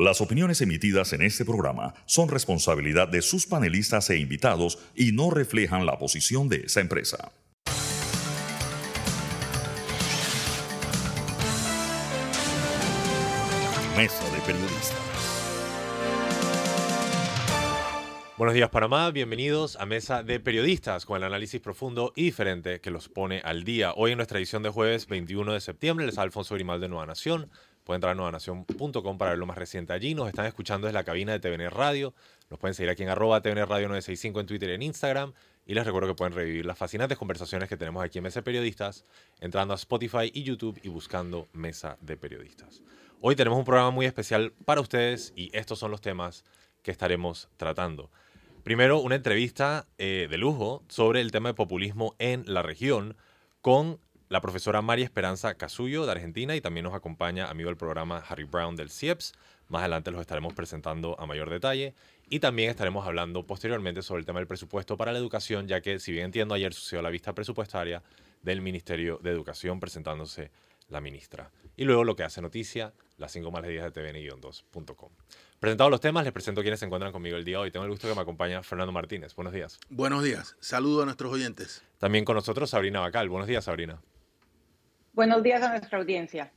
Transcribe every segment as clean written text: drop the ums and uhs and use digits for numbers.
Las opiniones emitidas en este programa son responsabilidad de sus panelistas e invitados y no reflejan la posición de esa empresa. Mesa de Periodistas. Buenos días, Panamá. Bienvenidos a Mesa de Periodistas, con el análisis profundo y diferente que los pone al día. Hoy en nuestra edición de jueves 21 de septiembre, les habla Alfonso Grimal de Nueva Nación. Pueden entrar a nuevanacion.com para ver lo más reciente allí. Nos están escuchando desde la cabina de TVN Radio. Nos pueden seguir aquí en @tvnradio965 en Twitter y en Instagram. Y les recuerdo que pueden revivir las fascinantes conversaciones que tenemos aquí en Mesa de Periodistas, entrando a Spotify y YouTube y buscando Mesa de Periodistas. Hoy tenemos un programa muy especial para ustedes y estos son los temas que estaremos tratando. Primero, una entrevista de lujo sobre el tema de populismo en la región con la profesora María Esperanza Casullo, de Argentina, y también nos acompaña, amigo del programa, Harry Brown, del CIEPS. Más adelante los estaremos presentando a mayor detalle. Y también estaremos hablando posteriormente sobre el tema del presupuesto para la educación, ya que, si bien entiendo, ayer sucedió la vista presupuestaria del Ministerio de Educación, presentándose la ministra. Y luego lo que hace noticia, las 5 más de 10 de tvn-2.com. Presentados los temas, les presento quienes se encuentran conmigo el día de hoy. Tengo el gusto que me acompaña Fernando Martínez. Buenos días. Buenos días. Saludo a nuestros oyentes. También con nosotros Sabrina Bacal. Buenos días, Sabrina. Buenos días a nuestra audiencia.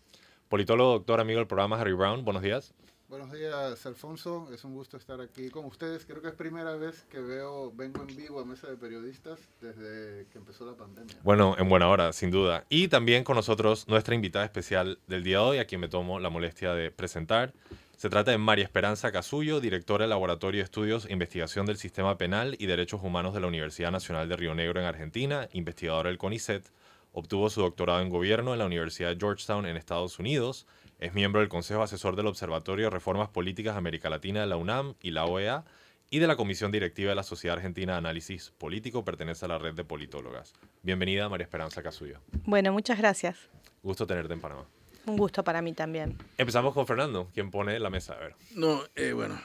Politólogo, doctor, amigo del programa Harry Brown, buenos días. Buenos días, Alfonso. Es un gusto estar aquí con ustedes. Creo que es primera vez que vengo en vivo a Mesa de Periodistas desde que empezó la pandemia. Bueno, en buena hora, sin duda. Y también con nosotros nuestra invitada especial del día de hoy, a quien me tomo la molestia de presentar. Se trata de María Esperanza Casullo, directora del Laboratorio de Estudios e Investigación del Sistema Penal y Derechos Humanos de la Universidad Nacional de Río Negro en Argentina, investigadora del CONICET. Obtuvo su doctorado en gobierno en la Universidad de Georgetown en Estados Unidos. Es miembro del Consejo Asesor del Observatorio de Reformas Políticas de América Latina de la UNAM y la OEA y de la Comisión Directiva de la Sociedad Argentina de Análisis Político. Pertenece a la red de politólogas. Bienvenida, María Esperanza Casullo. Bueno, muchas gracias. Gusto tenerte en Panamá. Un gusto para mí también. Empezamos con Fernando, quien pone la mesa. A ver. No, bueno,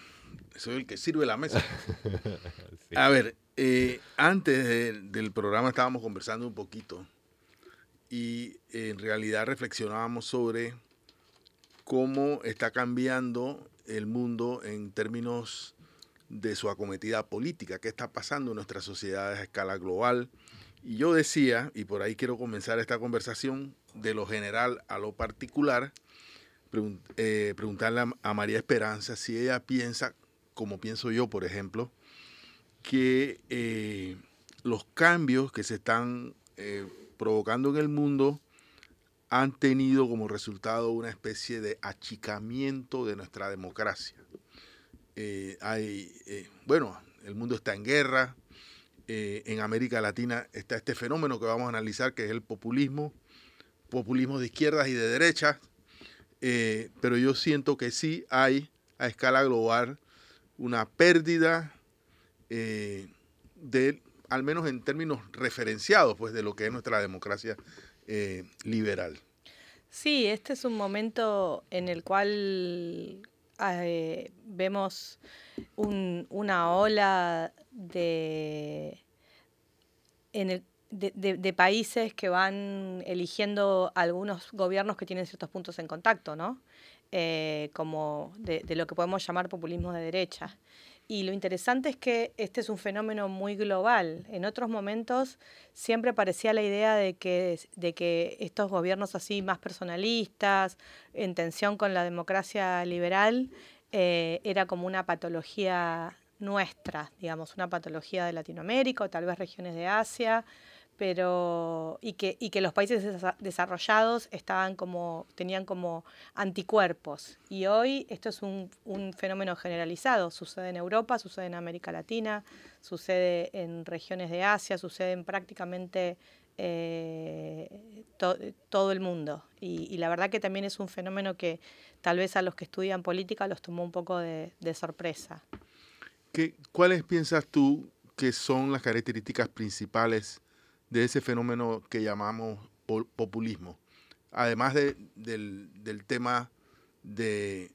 soy el que sirve la mesa. Sí. A ver, antes del programa estábamos conversando un poquito. Y en realidad reflexionábamos sobre cómo está cambiando el mundo en términos de su acometida política, qué está pasando en nuestras sociedades a escala global. Y yo decía, y por ahí quiero comenzar esta conversación, de lo general a lo particular, preguntarle a María Esperanza si ella piensa, como pienso yo, por ejemplo, que los cambios que se están provocando en el mundo han tenido como resultado una especie de achicamiento de nuestra democracia. Bueno, el mundo está en guerra. En América Latina está este fenómeno que vamos a analizar, que es el populismo de izquierdas y de derechas. Pero yo siento que sí hay, a escala global, una pérdida del, al menos en términos referenciados, pues, de lo que es nuestra democracia liberal. Sí, este es un momento en el cual vemos una ola de países que van eligiendo algunos gobiernos que tienen ciertos puntos en contacto, ¿no? Como de lo que podemos llamar populismo de derecha. Y lo interesante es que este es un fenómeno muy global. En otros momentos siempre parecía la idea de que estos gobiernos así más personalistas, en tensión con la democracia liberal, era como una patología nuestra, digamos, una patología de Latinoamérica o tal vez regiones de Asia, pero y que los países desarrollados tenían como anticuerpos. Y hoy esto es un fenómeno generalizado. Sucede en Europa, sucede en América Latina, sucede en regiones de Asia, sucede en prácticamente todo el mundo. Y la verdad que también es un fenómeno que tal vez a los que estudian política los tomó un poco de sorpresa. ¿Cuáles piensas tú que son las características principales de ese fenómeno que llamamos populismo? Además del tema del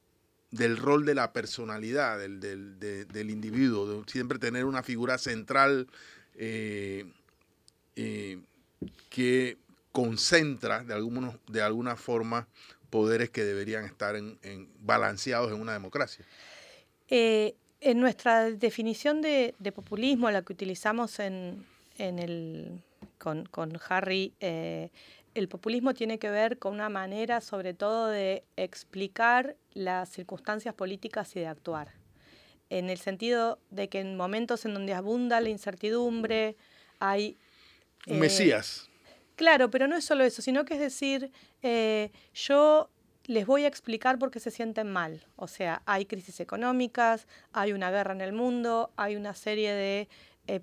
rol de la personalidad, del individuo, de siempre tener una figura central que concentra de alguna forma poderes que deberían estar balanceados en una democracia? En nuestra definición de populismo, la que utilizamos con Harry, el populismo tiene que ver con una manera, sobre todo, de explicar las circunstancias políticas y de actuar. En el sentido de que en momentos en donde abunda la incertidumbre hay... un Mesías. Claro, pero no es solo eso, sino que es decir, yo les voy a explicar por qué se sienten mal. O sea, hay crisis económicas, hay una guerra en el mundo, hay una serie de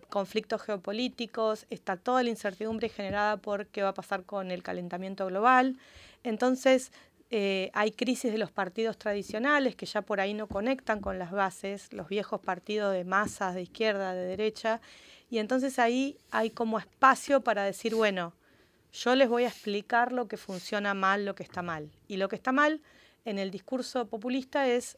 conflictos geopolíticos, está toda la incertidumbre generada por qué va a pasar con el calentamiento global. Entonces, hay crisis de los partidos tradicionales que ya por ahí no conectan con las bases, los viejos partidos de masas, de izquierda, de derecha. Y entonces ahí hay como espacio para decir, bueno, yo les voy a explicar lo que funciona mal, lo que está mal. Y lo que está mal en el discurso populista es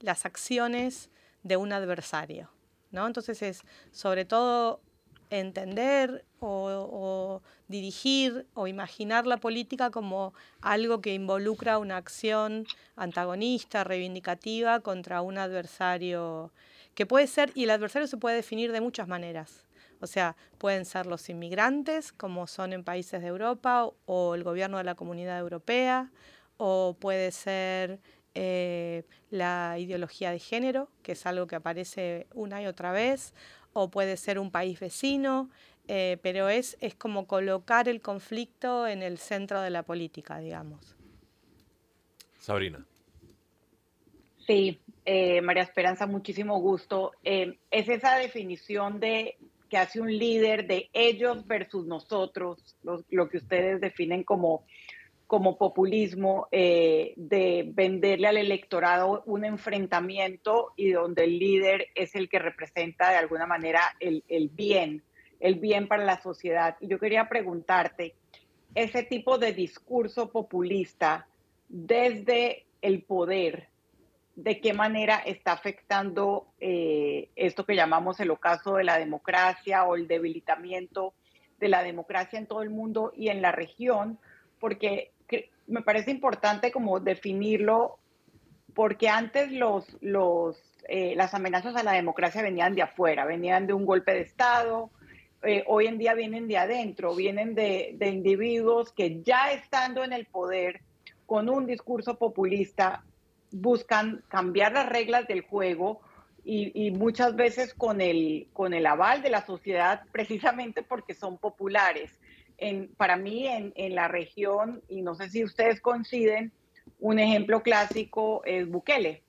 las acciones de un adversario, ¿no? Entonces es sobre todo entender o dirigir o imaginar la política como algo que involucra una acción antagonista, reivindicativa contra un adversario que puede ser, y el adversario se puede definir de muchas maneras. O sea, pueden ser los inmigrantes, como son en países de Europa, o el gobierno de la Comunidad Europea, o puede ser la ideología de género, que es algo que aparece una y otra vez, o puede ser un país vecino, pero es como colocar el conflicto en el centro de la política, digamos. Sabrina. Sí, María Esperanza, muchísimo gusto. Es esa definición de... que hace un líder de ellos versus nosotros, lo que ustedes definen como populismo, de venderle al electorado un enfrentamiento y donde el líder es el que representa de alguna manera el bien para la sociedad. Y yo quería preguntarte, ese tipo de discurso populista desde el poder, ¿de qué manera está afectando esto que llamamos el ocaso de la democracia o el debilitamiento de la democracia en todo el mundo y en la región? Porque me parece importante como definirlo, porque antes las amenazas a la democracia venían de afuera, venían de un golpe de Estado, hoy en día vienen de adentro, vienen de individuos que ya estando en el poder con un discurso populista buscan cambiar las reglas del juego y muchas veces con el aval de la sociedad, precisamente porque son populares. Para mí, en la región, y no sé si ustedes coinciden, un ejemplo clásico es Bukele.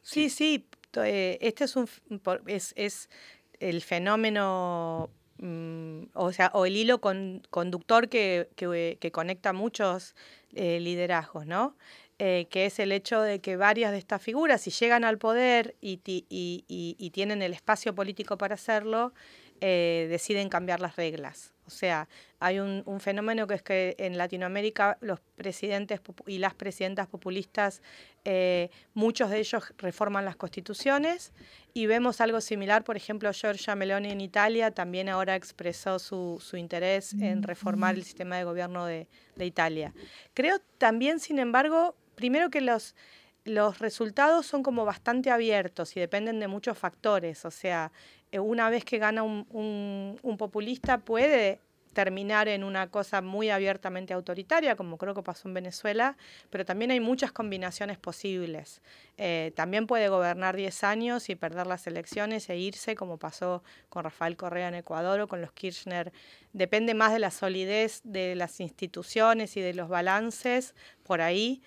Sí, sí, este es el fenómeno, o sea, o el hilo conductor que conecta muchos liderazgos, ¿no? Que es el hecho de que varias de estas figuras, si llegan al poder y tienen el espacio político para hacerlo, deciden cambiar las reglas. O sea, hay un fenómeno que es que en Latinoamérica los presidentes y las presidentas populistas, muchos de ellos reforman las constituciones, y vemos algo similar. Por ejemplo, Giorgia Meloni en Italia también ahora expresó su interés en reformar el sistema de gobierno de Italia. Creo también, sin embargo, primero que los resultados son como bastante abiertos y dependen de muchos factores. O sea, una vez que gana un populista puede terminar en una cosa muy abiertamente autoritaria, como creo que pasó en Venezuela, pero también hay muchas combinaciones posibles. También puede gobernar 10 años y perder las elecciones e irse, como pasó con Rafael Correa en Ecuador o con los Kirchner. Depende más de la solidez de las instituciones y de los balances por ahí.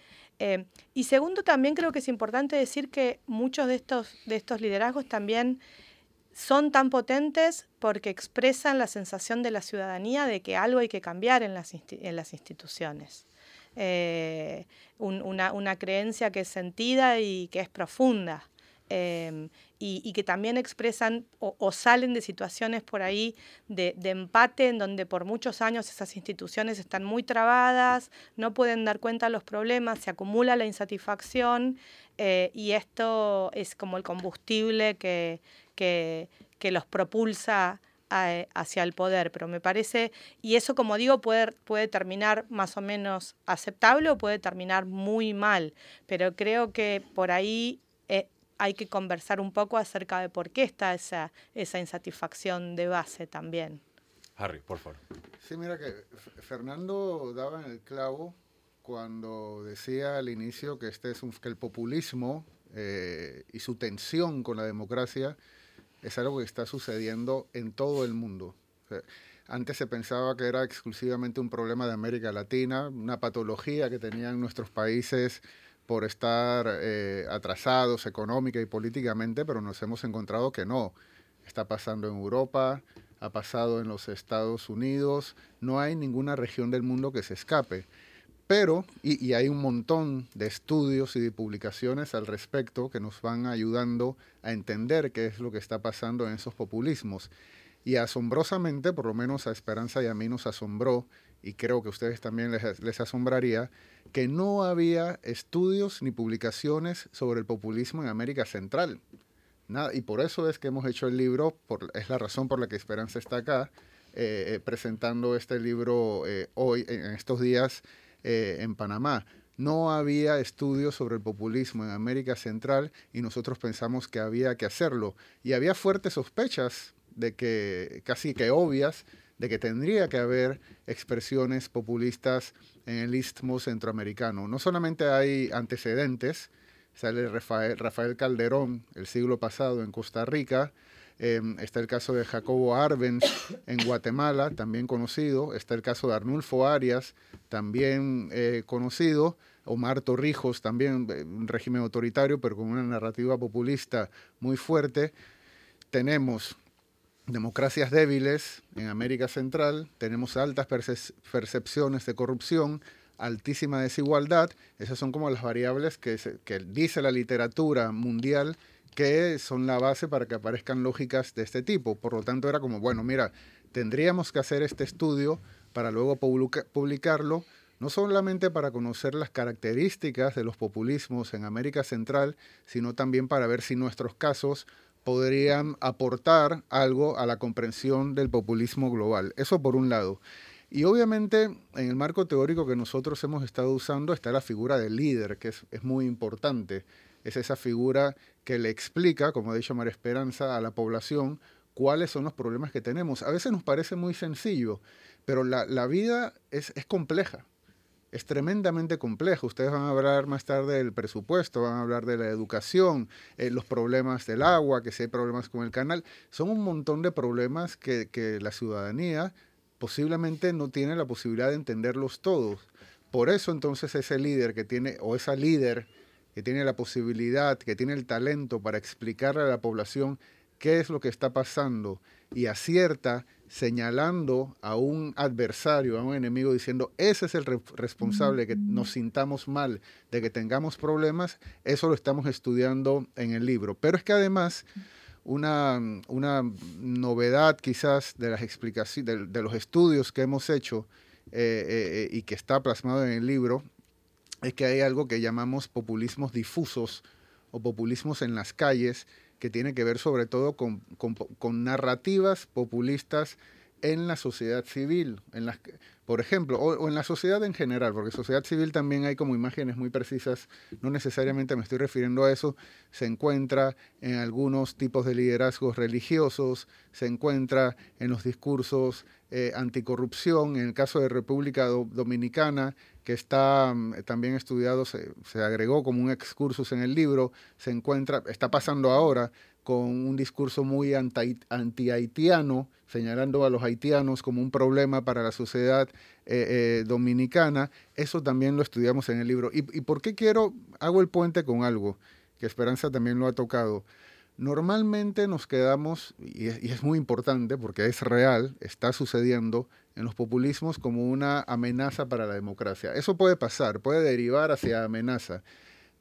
Y segundo, también creo que es importante decir que muchos de estos liderazgos también son tan potentes porque expresan la sensación de la ciudadanía de que algo hay que cambiar en las instituciones. Una creencia que es sentida y que es profunda, y que también expresan o salen de situaciones por ahí de empate en donde por muchos años esas instituciones están muy trabadas, no pueden dar cuenta de los problemas, se acumula la insatisfacción, y esto es como el combustible que los propulsa hacia el poder, pero me parece, y eso, como digo, puede terminar más o menos aceptable o puede terminar muy mal, pero creo que por ahí hay que conversar un poco acerca de por qué está esa insatisfacción de base también. Harry, por favor. Sí, mira que Fernando daba en el clavo cuando decía al inicio que que el populismo y su tensión con la democracia es algo que está sucediendo en todo el mundo. O sea, antes se pensaba que era exclusivamente un problema de América Latina, una patología que tenían nuestros países por estar atrasados económica y políticamente, pero nos hemos encontrado que no. Está pasando en Europa, ha pasado en los Estados Unidos, no hay ninguna región del mundo que se escape. Pero, y hay un montón de estudios y de publicaciones al respecto que nos van ayudando a entender qué es lo que está pasando en esos populismos. Y asombrosamente, por lo menos a Esperanza y a mí nos asombró, y creo que a ustedes también les asombraría, que no había estudios ni publicaciones sobre el populismo en América Central. Nada, y por eso es que hemos hecho el libro, es la razón por la que Esperanza está acá, presentando este libro hoy, en estos días, en Panamá. No había estudios sobre el populismo en América Central y nosotros pensamos que había que hacerlo. Y había fuertes sospechas, de que casi que obvias, de que tendría que haber expresiones populistas en el istmo centroamericano. No solamente hay antecedentes, sale Rafael Calderón el siglo pasado en Costa Rica, está el caso de Jacobo Arbenz en Guatemala, también conocido, está el caso de Arnulfo Arias, también conocido, Omar Torrijos, también un régimen autoritario, pero con una narrativa populista muy fuerte. Tenemos democracias débiles en América Central, tenemos altas percepciones de corrupción, altísima desigualdad. Esas son como las variables que dice la literatura mundial que son la base para que aparezcan lógicas de este tipo. Por lo tanto, era como, bueno, mira, tendríamos que hacer este estudio para luego publicarlo, no solamente para conocer las características de los populismos en América Central, sino también para ver si nuestros casos podrían aportar algo a la comprensión del populismo global. Eso por un lado. Y obviamente, en el marco teórico que nosotros hemos estado usando está la figura del líder, que es muy importante. Es esa figura que le explica, como ha dicho María Esperanza, a la población cuáles son los problemas que tenemos. A veces nos parece muy sencillo, pero la vida es compleja. Es tremendamente complejo. Ustedes van a hablar más tarde del presupuesto, van a hablar de la educación, los problemas del agua, que si hay problemas con el canal. Son un montón de problemas que la ciudadanía posiblemente no tiene la posibilidad de entenderlos todos. Por eso entonces ese líder que tiene, o esa líder que tiene la posibilidad, que tiene el talento para explicarle a la población qué es lo que está pasando y acierta señalando a un adversario, a un enemigo, diciendo ese es el responsable, que nos sintamos mal, de que tengamos problemas, eso lo estamos estudiando en el libro. Pero es que además, una novedad quizás de las explicaciones, de los estudios que hemos hecho y que está plasmado en el libro, es que hay algo que llamamos populismos difusos o populismos en las calles, que tiene que ver sobre todo con narrativas populistas en la sociedad civil, en las, por ejemplo, o en la sociedad en general, porque sociedad civil también hay como imágenes muy precisas, no necesariamente me estoy refiriendo a eso, se encuentra en algunos tipos de liderazgos religiosos, se encuentra en los discursos anticorrupción, en el caso de República Dominicana, que está también estudiado, se agregó como un excursus en el libro, se encuentra, está pasando ahora con un discurso muy anti-haitiano, señalando a los haitianos como un problema para la sociedad dominicana. Eso también lo estudiamos en el libro. ¿Y por qué hago el puente con algo que Esperanza también lo ha tocado? Normalmente nos quedamos, y es muy importante porque es real, está sucediendo en los populismos como una amenaza para la democracia. Eso puede pasar, puede derivar hacia amenaza.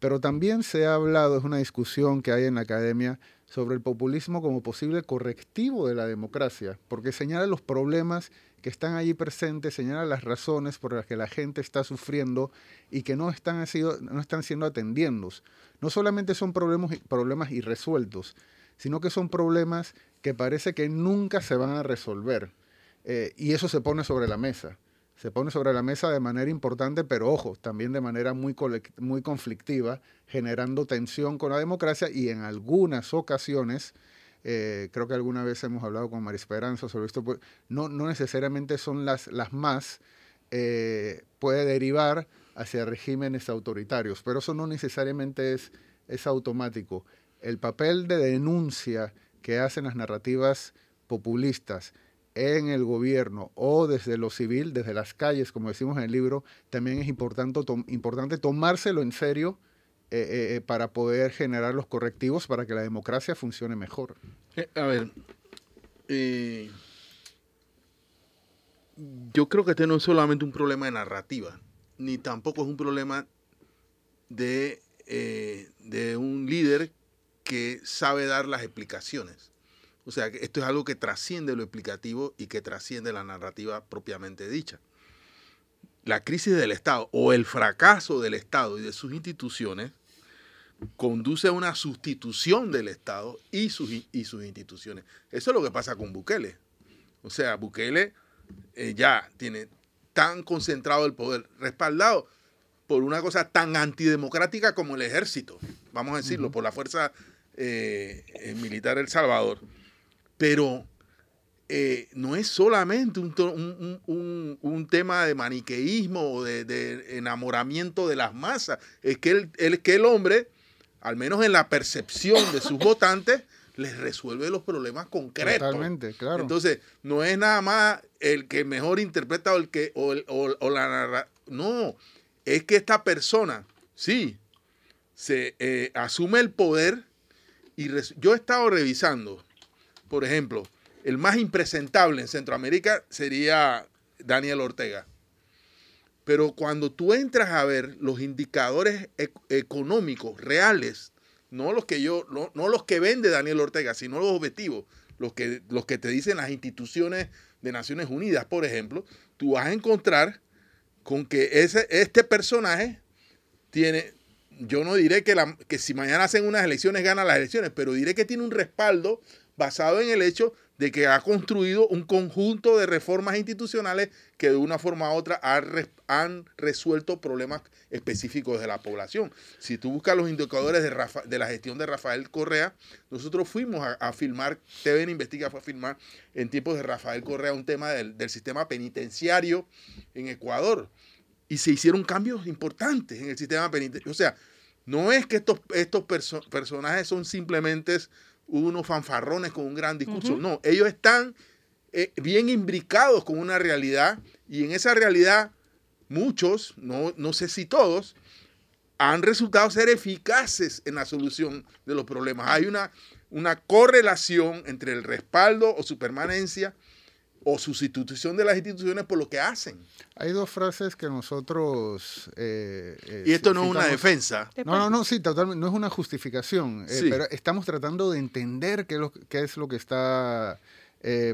Pero también se ha hablado, es una discusión que hay en la academia, sobre el populismo como posible correctivo de la democracia, porque señala los problemas que están allí presentes, señala las razones por las que la gente está sufriendo y que no están siendo atendidos. No solamente son problemas irresueltos, sino que son problemas que parece que nunca se van a resolver. Y eso se pone sobre la mesa. Se pone sobre la mesa de manera importante, pero ojo, también de manera muy conflictiva, generando tensión con la democracia y en algunas ocasiones, creo que alguna vez hemos hablado con María Esperanza sobre esto, pues, no necesariamente son las más, puede derivar hacia regímenes autoritarios, pero eso no necesariamente es automático. El papel de denuncia que hacen las narrativas populistas en el gobierno o desde lo civil, desde las calles, como decimos en el libro, también es importante tomárselo en serio para poder generar los correctivos para que la democracia funcione mejor. Yo creo que este no es solamente un problema de narrativa, ni tampoco es un problema de un líder que sabe dar las explicaciones. O sea, esto es algo que trasciende lo explicativo y que trasciende la narrativa propiamente dicha. La crisis del Estado o el fracaso del Estado y de sus instituciones conduce a una sustitución del Estado y sus instituciones. Eso es lo que pasa con Bukele. O sea, Bukele ya tiene tan concentrado el poder, respaldado por una cosa tan antidemocrática como el ejército, vamos a decirlo, por la fuerza militar del Salvador. Pero no es solamente un tema de maniqueísmo o de enamoramiento de las masas. Es que el hombre, al menos en la percepción de sus votantes, les resuelve los problemas concretos. Totalmente, claro. Entonces, no es nada más el que mejor interpreta o la narrativa. No, es que esta persona, sí, se asume el poder. Y yo he estado revisando, por ejemplo, el más impresentable en Centroamérica sería Daniel Ortega. Pero cuando tú entras a ver los indicadores económicos reales, no los que vende Daniel Ortega, sino los objetivos, los que te dicen las instituciones de Naciones Unidas, por ejemplo, tú vas a encontrar con que este personaje tiene... Yo no diré que si mañana hacen unas elecciones, gana las elecciones, pero diré que tiene un respaldo basado en el hecho de que ha construido un conjunto de reformas institucionales que de una forma u otra han resuelto problemas específicos de la población. Si tú buscas los indicadores de la gestión de Rafael Correa, nosotros fuimos a filmar, TVN Investiga fue a filmar en tiempos de Rafael Correa un tema del sistema penitenciario en Ecuador. Y se hicieron cambios importantes en el sistema penitenciario. O sea, no es que estos personajes son simplemente unos fanfarrones con un gran discurso. Uh-huh. No, ellos están bien imbricados con una realidad. Y en esa realidad, muchos, no sé si todos, han resultado ser eficaces en la solución de los problemas. Hay una correlación entre el respaldo o su permanencia o sustitución de las instituciones por lo que hacen. Hay dos frases que nosotros... y esto no citamos. Es una defensa. No, sí, totalmente, no es una justificación, sí. Pero estamos tratando de entender qué es lo que está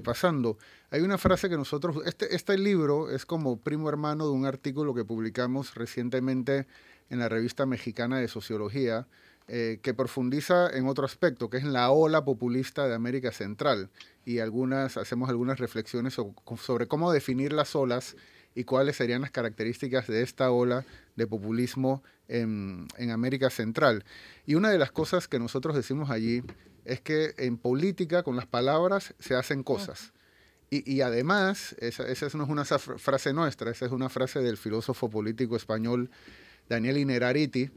pasando. Hay una frase que nosotros... Este libro es como primo hermano de un artículo que publicamos recientemente en la Revista Mexicana de Sociología, que profundiza en otro aspecto, que es la ola populista de América Central. Y hacemos algunas reflexiones sobre cómo definir las olas y cuáles serían las características de esta ola de populismo en América Central. Y una de las cosas que nosotros decimos allí es que en política, con las palabras, se hacen cosas. Y además, esa no es una frase nuestra, esa es una frase del filósofo político español Daniel Innerarity,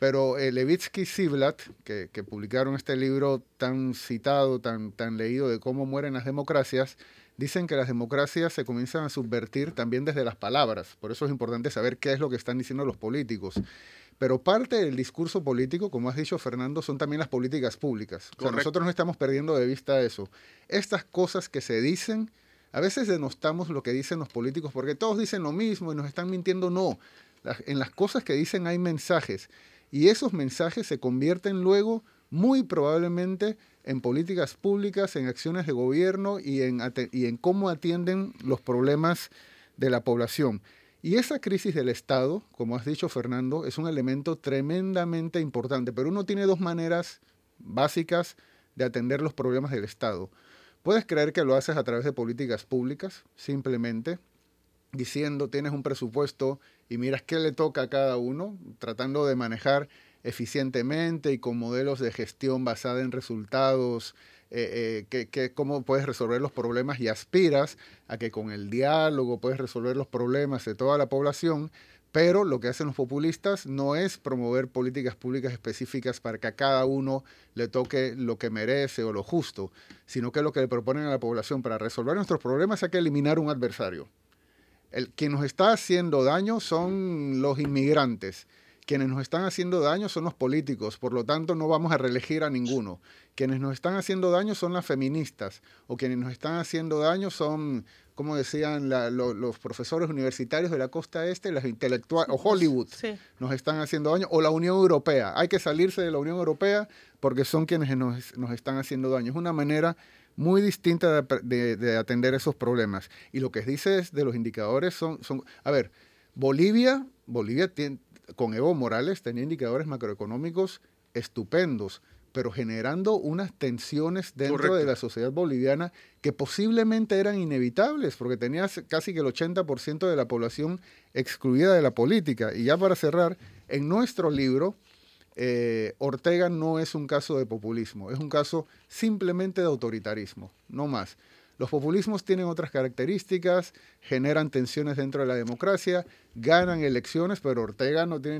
pero Levitsky y Ziblatt, que publicaron este libro tan citado, tan leído de cómo mueren las democracias, dicen que las democracias se comienzan a subvertir también desde las palabras. Por eso es importante saber qué es lo que están diciendo los políticos. Pero parte del discurso político, como has dicho, Fernando, son también las políticas públicas. O sea, nosotros no estamos perdiendo de vista eso. Estas cosas que se dicen, a veces denostamos lo que dicen los políticos porque todos dicen lo mismo y nos están mintiendo. No. En las cosas que dicen hay mensajes y esos mensajes se convierten luego muy probablemente en políticas públicas, en acciones de gobierno y en cómo atienden los problemas de la población. Y esa crisis del Estado, como has dicho, Fernando, es un elemento tremendamente importante, pero uno tiene dos maneras básicas de atender los problemas del Estado. Puedes creer que lo haces a través de políticas públicas, simplemente diciendo tienes un presupuesto y miras qué le toca a cada uno, tratando de manejar eficientemente y con modelos de gestión basada en resultados, cómo puedes resolver los problemas, y aspiras a que con el diálogo puedes resolver los problemas de toda la población. Pero lo que hacen los populistas no es promover políticas públicas específicas para que a cada uno le toque lo que merece o lo justo, sino que lo que le proponen a la población para resolver nuestros problemas es que eliminar un adversario. Quien nos está haciendo daño son los inmigrantes. Quienes nos están haciendo daño son los políticos, por lo tanto no vamos a reelegir a ninguno. Quienes nos están haciendo daño son las feministas, o quienes nos están haciendo daño son, como decían los profesores universitarios de la costa este, las intelectuales, o Hollywood, sí, nos están haciendo daño, o la Unión Europea. Hay que salirse de la Unión Europea porque son quienes nos están haciendo daño. Es una manera muy distinta de atender esos problemas. Y lo que dices de los indicadores son a ver, Bolivia tiene, con Evo Morales tenía indicadores macroeconómicos estupendos, pero generando unas tensiones dentro, correcto, de la sociedad boliviana que posiblemente eran inevitables, porque tenías casi que el 80% de la población excluida de la política. Y ya para cerrar, en nuestro libro, Ortega no es un caso de populismo, es un caso simplemente de autoritarismo, no más. Los populismos tienen otras características, generan tensiones dentro de la democracia, ganan elecciones, pero Ortega no tiene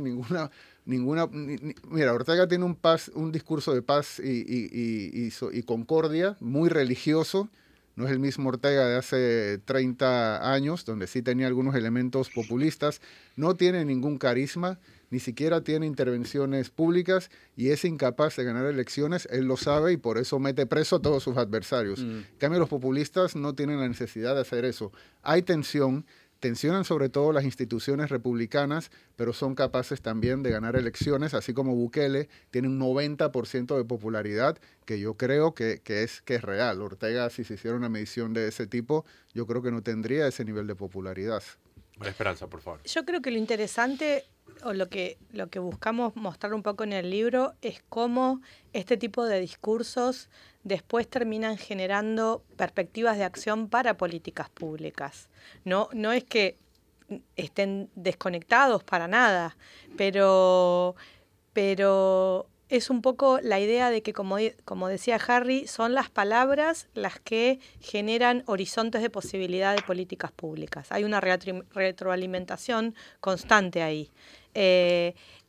mira, Ortega tiene un discurso de paz y concordia muy religioso. No es el mismo Ortega de hace 30 años, donde sí tenía algunos elementos populistas. No tiene ningún carisma, ni siquiera tiene intervenciones públicas y es incapaz de ganar elecciones. Él lo sabe y por eso mete preso a todos sus adversarios. En cambio, los populistas no tienen la necesidad de hacer eso. Hay tensión, tensionan sobre todo las instituciones republicanas, pero son capaces también de ganar elecciones, así como Bukele tiene un 90% de popularidad, que yo creo que es real. Ortega, si se hiciera una medición de ese tipo, yo creo que no tendría ese nivel de popularidad. María Esperanza, por favor. Yo creo que lo interesante, o lo que buscamos mostrar un poco en el libro, es cómo este tipo de discursos después terminan generando perspectivas de acción para políticas públicas. No es que estén desconectados para nada, pero es un poco la idea de que, como decía Harry, son las palabras las que generan horizontes de posibilidad de políticas públicas. Hay una retroalimentación constante ahí.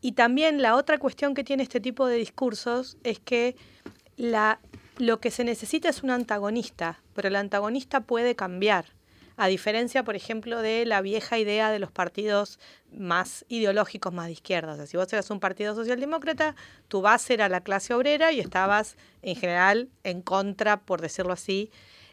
Y también la otra cuestión que tiene este tipo de discursos es que lo que se necesita es un antagonista, pero el antagonista puede cambiar. A diferencia, por ejemplo, de la vieja idea de los partidos más ideológicos, más de izquierda. O sea, si vos eras un partido socialdemócrata, tu base era la clase obrera y estabas, en general, en contra, por decirlo así,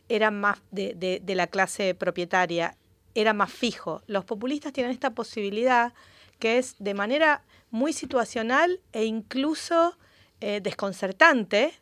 era más de la clase propietaria, era más fijo. Los populistas tienen esta posibilidad que es de manera muy situacional e incluso desconcertante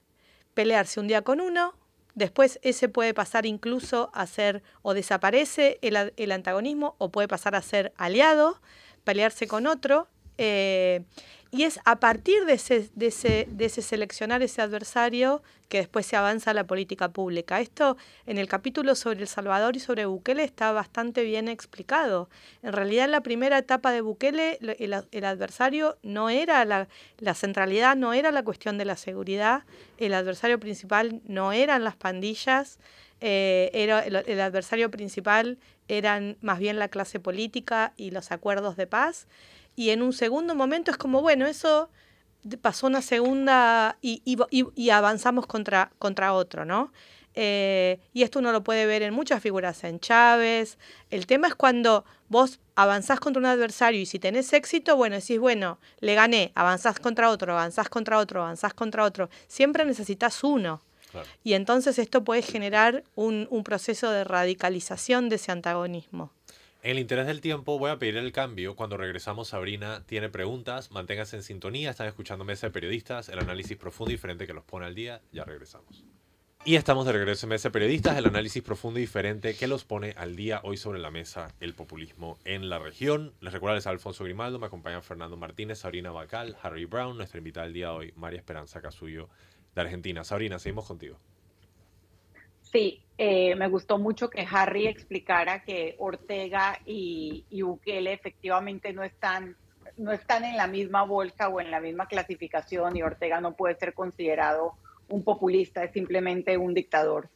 pelearse un día con uno. Después ese puede pasar incluso a ser, o desaparece el antagonismo, o puede pasar a ser aliado, pelearse con otro. Y es a partir de ese seleccionar ese adversario que después se avanza a la política pública. Esto en el capítulo sobre El Salvador y sobre Bukele está bastante bien explicado. En realidad, en la primera etapa de Bukele, el adversario no era la centralidad, no era la cuestión de la seguridad, el adversario principal no eran las pandillas, el adversario principal eran más bien la clase política y los acuerdos de paz. Y en un segundo momento es como, bueno, eso pasó una segunda y avanzamos contra otro, ¿no? Y esto uno lo puede ver en muchas figuras, en Chávez. El tema es cuando vos avanzás contra un adversario y si tenés éxito, bueno, decís, bueno, le gané, avanzás contra otro, avanzás contra otro, avanzás contra otro. Siempre necesitas uno. Claro. Y entonces esto puede generar un proceso de radicalización de ese antagonismo. En el interés del tiempo voy a pedir el cambio. Cuando regresamos, Sabrina tiene preguntas. Manténganse en sintonía. Están escuchando Mesa de Periodistas, el análisis profundo y diferente que los pone al día. Ya regresamos. Y estamos de regreso en Mesa de Periodistas, el análisis profundo y diferente que los pone al día. Hoy sobre la mesa, el populismo en la región. Les recuerdo, les habla Alfonso Grimaldo. Me acompañan Fernando Martínez, Sabrina Bacal, Harry Brown. Nuestra invitada del día de hoy, María Esperanza Casullo, de Argentina. Sabrina, seguimos contigo. Sí, me gustó mucho que Harry explicara que Ortega y Bukele efectivamente no están en la misma bolsa o en la misma clasificación, y Ortega no puede ser considerado un populista, es simplemente un dictador.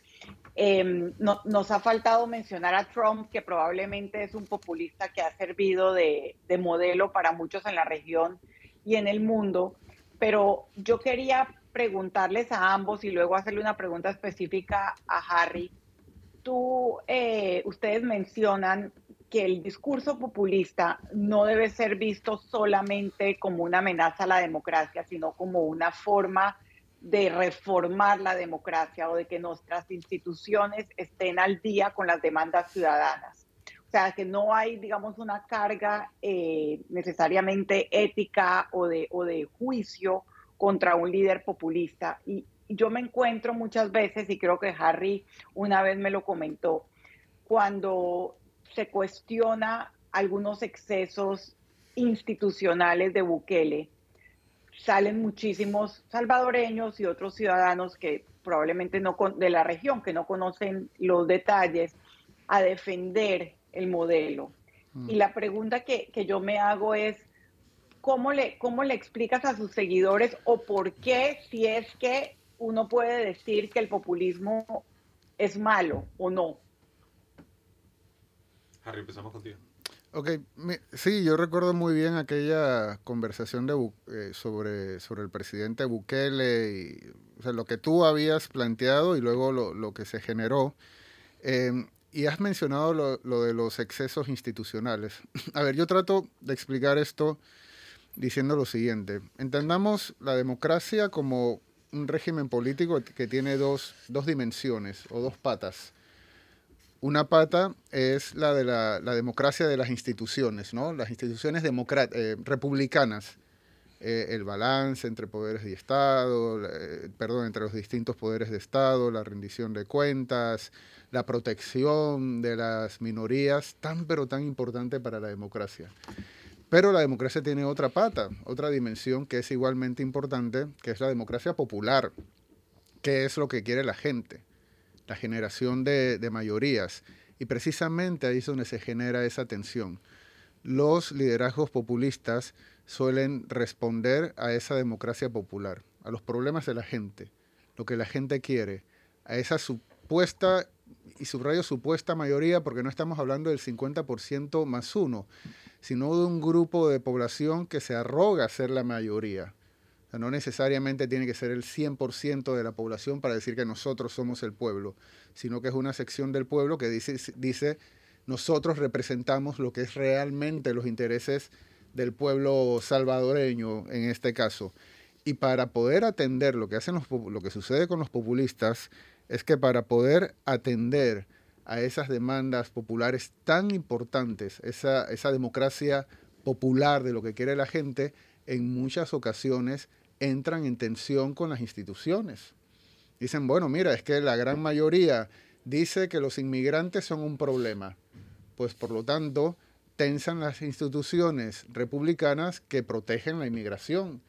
Nos ha faltado mencionar a Trump, que probablemente es un populista que ha servido de modelo para muchos en la región y en el mundo, pero yo quería preguntarles a ambos y luego hacerle una pregunta específica a Harry. Ustedes mencionan que el discurso populista no debe ser visto solamente como una amenaza a la democracia, sino como una forma de reformar la democracia o de que nuestras instituciones estén al día con las demandas ciudadanas. O sea, que no hay, digamos, una carga necesariamente ética o de juicio contra un líder populista. Y yo me encuentro muchas veces, y creo que Harry una vez me lo comentó, cuando se cuestiona algunos excesos institucionales de Bukele, salen muchísimos salvadoreños y otros ciudadanos que probablemente no de la región, que no conocen los detalles, a defender el modelo. Y la pregunta que yo me hago es, ¿cómo le explicas a sus seguidores, o por qué, si es que uno puede decir que el populismo es malo o no? Harry, empezamos contigo. Ok, sí, yo recuerdo muy bien aquella conversación sobre el presidente Bukele, lo que tú habías planteado y luego lo que se generó. Y has mencionado lo de los excesos institucionales. A ver, yo trato de explicar esto diciendo lo siguiente. Entendamos la democracia como un régimen político que tiene dos dimensiones o dos patas. Una pata es la de la democracia de las instituciones, ¿no? Las instituciones republicanas. El balance entre poderes de Estado, entre los distintos poderes de Estado, la rendición de cuentas, la protección de las minorías, tan pero tan importante para la democracia. Pero la democracia tiene otra pata, otra dimensión que es igualmente importante, que es la democracia popular, que es lo que quiere la gente. La generación de mayorías, y precisamente ahí es donde se genera esa tensión. Los liderazgos populistas suelen responder a esa democracia popular, a los problemas de la gente, lo que la gente quiere, a esa supuesta, y subrayo supuesta mayoría, porque no estamos hablando del 50% más uno, sino de un grupo de población que se arroga a ser la mayoría. O sea, no necesariamente tiene que ser el 100% de la población para decir que nosotros somos el pueblo, sino que es una sección del pueblo que dice nosotros representamos lo que es realmente los intereses del pueblo salvadoreño en este caso. Y para poder atender lo que sucede con los populistas, es que para poder atender a esas demandas populares tan importantes, esa democracia popular de lo que quiere la gente, en muchas ocasiones entran en tensión con las instituciones. Dicen, bueno, mira, es que la gran mayoría dice que los inmigrantes son un problema. Pues por lo tanto, tensan las instituciones republicanas que protegen la inmigración.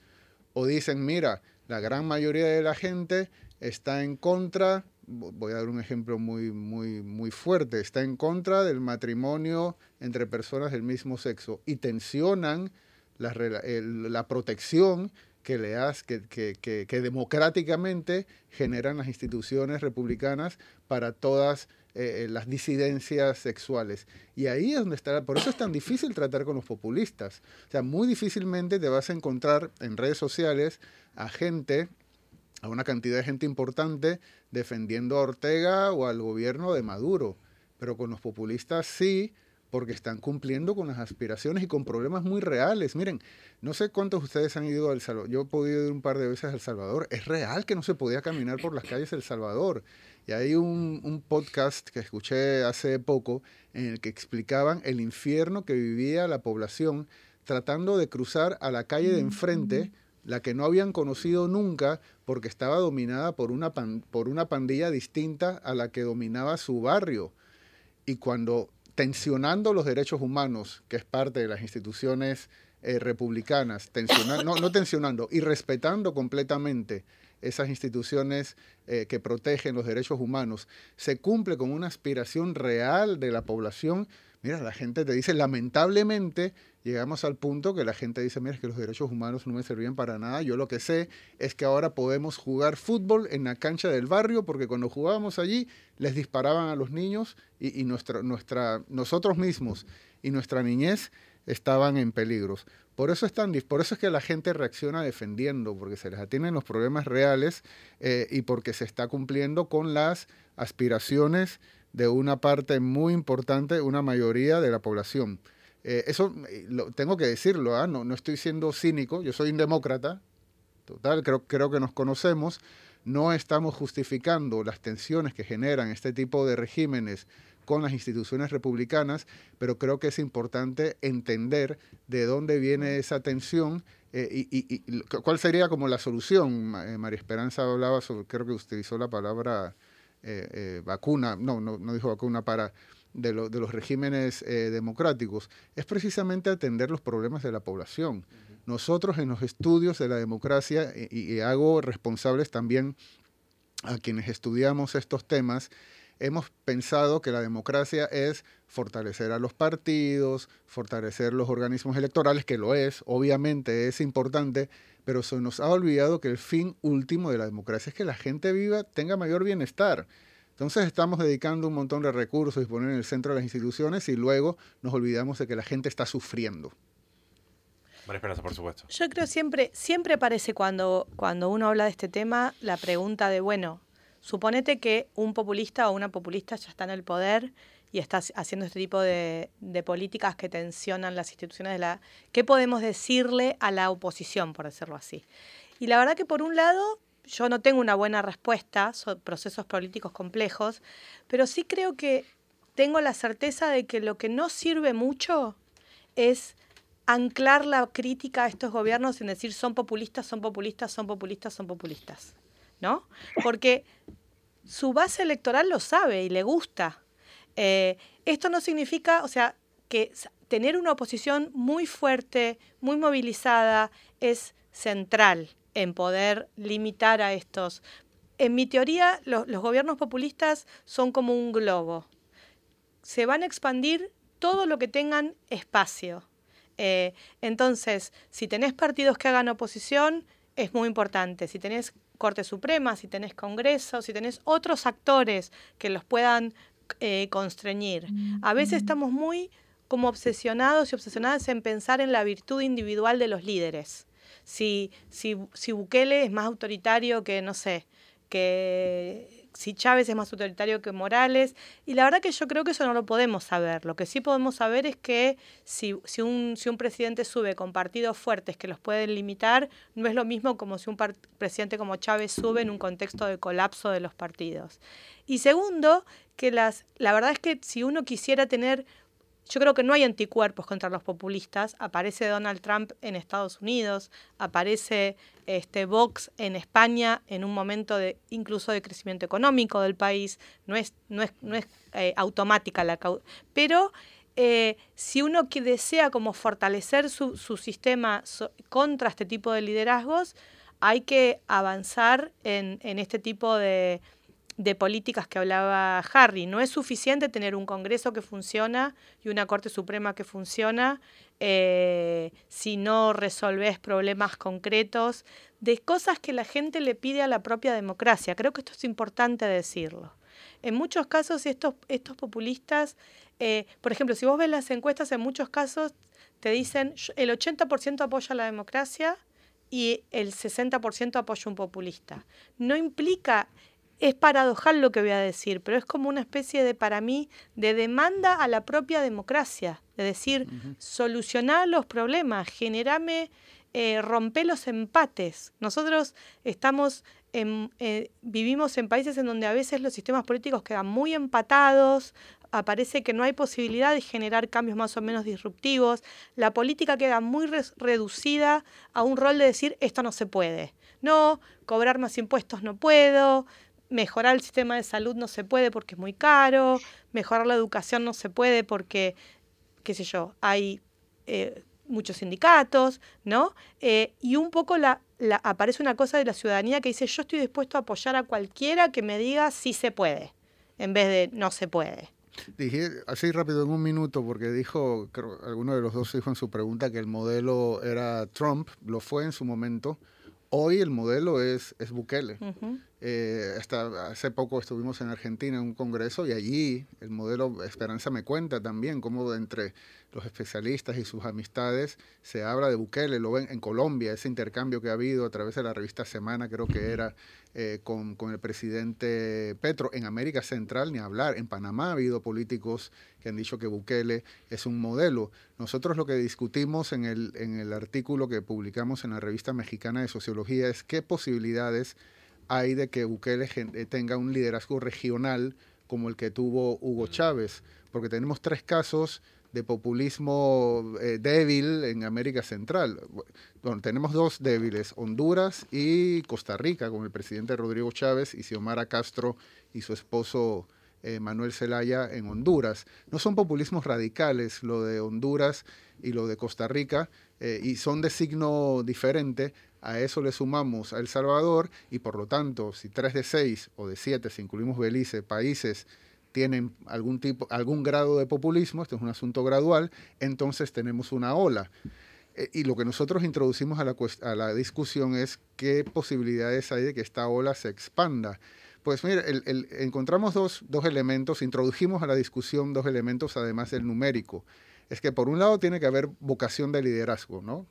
O dicen, mira, la gran mayoría de la gente está en contra, voy a dar un ejemplo muy, muy, muy fuerte, está en contra del matrimonio entre personas del mismo sexo, y tensionan la protección que democráticamente generan las instituciones republicanas para todas las disidencias sexuales. Y ahí es donde está. Por eso es tan difícil tratar con los populistas. O sea, muy difícilmente te vas a encontrar en redes sociales a una cantidad de gente importante defendiendo a Ortega o al gobierno de Maduro. Pero con los populistas sí, porque están cumpliendo con las aspiraciones y con problemas muy reales. Miren, no sé cuántos de ustedes han ido a El Salvador. Yo he podido ir un par de veces a El Salvador. Es real que no se podía caminar por las calles de El Salvador. Y hay un podcast que escuché hace poco en el que explicaban el infierno que vivía la población tratando de cruzar a la calle de enfrente, la que no habían conocido nunca porque estaba dominada por una pandilla distinta a la que dominaba su barrio. Y cuando tensionando los derechos humanos, que es parte de las instituciones republicanas, y respetando completamente esas instituciones que protegen los derechos humanos, se cumple con una aspiración real de la población, mira, la gente te dice, lamentablemente, llegamos al punto que la gente dice, mira, es que los derechos humanos no me servían para nada, yo lo que sé es que ahora podemos jugar fútbol en la cancha del barrio, porque cuando jugábamos allí, les disparaban a los niños y nosotros mismos y nuestra niñez estaban en peligros. Por eso es que la gente reacciona defendiendo, porque se les atienden los problemas reales y porque se está cumpliendo con las aspiraciones de una parte muy importante, una mayoría de la población. Eso tengo que decirlo, ¿eh? No estoy siendo cínico, yo soy un demócrata, total, creo que nos conocemos, no estamos justificando las tensiones que generan este tipo de regímenes con las instituciones republicanas, pero creo que es importante entender de dónde viene esa tensión y cuál sería como la solución. María Esperanza hablaba sobre, creo que utilizó la palabra vacuna, no dijo vacuna, para de los regímenes democráticos, es precisamente atender los problemas de la población. Nosotros en los estudios de la democracia, y hago responsables también a quienes estudiamos estos temas, hemos pensado que la democracia es fortalecer a los partidos, fortalecer los organismos electorales, que lo es, obviamente es importante, pero se nos ha olvidado que el fin último de la democracia es que la gente viva, tenga mayor bienestar. Entonces estamos dedicando un montón de recursos y poniendo en el centro de las instituciones y luego nos olvidamos de que la gente está sufriendo. María Esperanza, por supuesto. Yo creo siempre parece cuando uno habla de este tema la pregunta de, bueno, suponete que un populista o una populista ya está en el poder y está haciendo este tipo de políticas que tensionan las instituciones. ¿Qué podemos decirle a la oposición, por decirlo así? Y la verdad que por un lado yo no tengo una buena respuesta, son procesos políticos complejos, pero sí creo que tengo la certeza de que lo que no sirve mucho es anclar la crítica a estos gobiernos en decir son populistas, son populistas, son populistas, son populistas. ¿No? Porque su base electoral lo sabe y le gusta. Esto no significa, o sea, que tener una oposición muy fuerte, muy movilizada, es central en poder limitar a estos. En mi teoría, los gobiernos populistas son como un globo. Se van a expandir todo lo que tengan espacio. Entonces, si tenés partidos que hagan oposición, es muy importante. Si tenés Corte Suprema, si tenés Congreso, si tenés otros actores que los puedan constreñir. A veces estamos muy como obsesionados y obsesionadas en pensar en la virtud individual de los líderes. Si Bukele es más autoritario que, no sé, que si Chávez es más autoritario que Morales. Y la verdad que yo creo que eso no lo podemos saber. Lo que sí podemos saber es que si un presidente sube con partidos fuertes que los pueden limitar, no es lo mismo como si un presidente como Chávez sube en un contexto de colapso de los partidos. Y segundo, que la verdad es que si uno quisiera tener... Yo creo que no hay anticuerpos contra los populistas. Aparece Donald Trump en Estados Unidos, aparece Vox en España en un momento de incluso de crecimiento económico del país. No es automática la causa. Pero si uno que desea como fortalecer su sistema contra este tipo de liderazgos, hay que avanzar en este tipo de políticas que hablaba Harry. No es suficiente tener un Congreso que funciona y una Corte Suprema que funciona si no resolvés problemas concretos de cosas que la gente le pide a la propia democracia. Creo que esto es importante decirlo. En muchos casos estos populistas, por ejemplo, si vos ves las encuestas, en muchos casos te dicen el 80% apoya la democracia y el 60% apoya un populista. No implica... Es paradojal lo que voy a decir, pero es como una especie de, para mí, de demanda a la propia democracia. De decir, solucioná los problemas, generame, rompé los empates. Nosotros vivimos en países en donde a veces los sistemas políticos quedan muy empatados, aparece que no hay posibilidad de generar cambios más o menos disruptivos, la política queda muy reducida a un rol de decir, esto no se puede. No, cobrar más impuestos no puedo. Mejorar el sistema de salud no se puede porque es muy caro, mejorar la educación no se puede porque, qué sé yo, hay muchos sindicatos, ¿no? Y un poco aparece una cosa de la ciudadanía que dice, yo estoy dispuesto a apoyar a cualquiera que me diga sí se puede, en vez de no se puede. Dije, así rápido, en un minuto, porque dijo, creo, alguno de los dos dijo en su pregunta que el modelo era Trump, lo fue en su momento. Hoy el modelo es Bukele. Uh-huh. Hasta hace poco estuvimos en Argentina en un congreso y allí el modelo Esperanza me cuenta también cómo entre los especialistas y sus amistades se habla de Bukele. Lo ven en Colombia, ese intercambio que ha habido a través de la revista Semana, creo que era con el presidente Petro. En América Central, ni hablar. En Panamá ha habido políticos que han dicho que Bukele es un modelo. Nosotros lo que discutimos en el artículo que publicamos en la Revista Mexicana de Sociología es qué posibilidades hay de que Bukele tenga un liderazgo regional como el que tuvo Hugo Chávez, porque tenemos tres casos de populismo débil en América Central. Bueno, tenemos dos débiles, Honduras y Costa Rica, con el presidente Rodrigo Chávez y Xiomara Castro y su esposo Manuel Zelaya en Honduras. No son populismos radicales lo de Honduras y lo de Costa Rica, y son de signo diferente. A eso le sumamos a El Salvador y, por lo tanto, si 3 de 6 o de 7, si incluimos Belice, países tienen algún grado de populismo, esto es un asunto gradual, entonces tenemos una ola. Y lo que nosotros introducimos a la discusión es qué posibilidades hay de que esta ola se expanda. Pues mire, encontramos dos elementos, introdujimos a la discusión dos elementos además del numérico. Es que por un lado tiene que haber vocación de liderazgo, ¿no?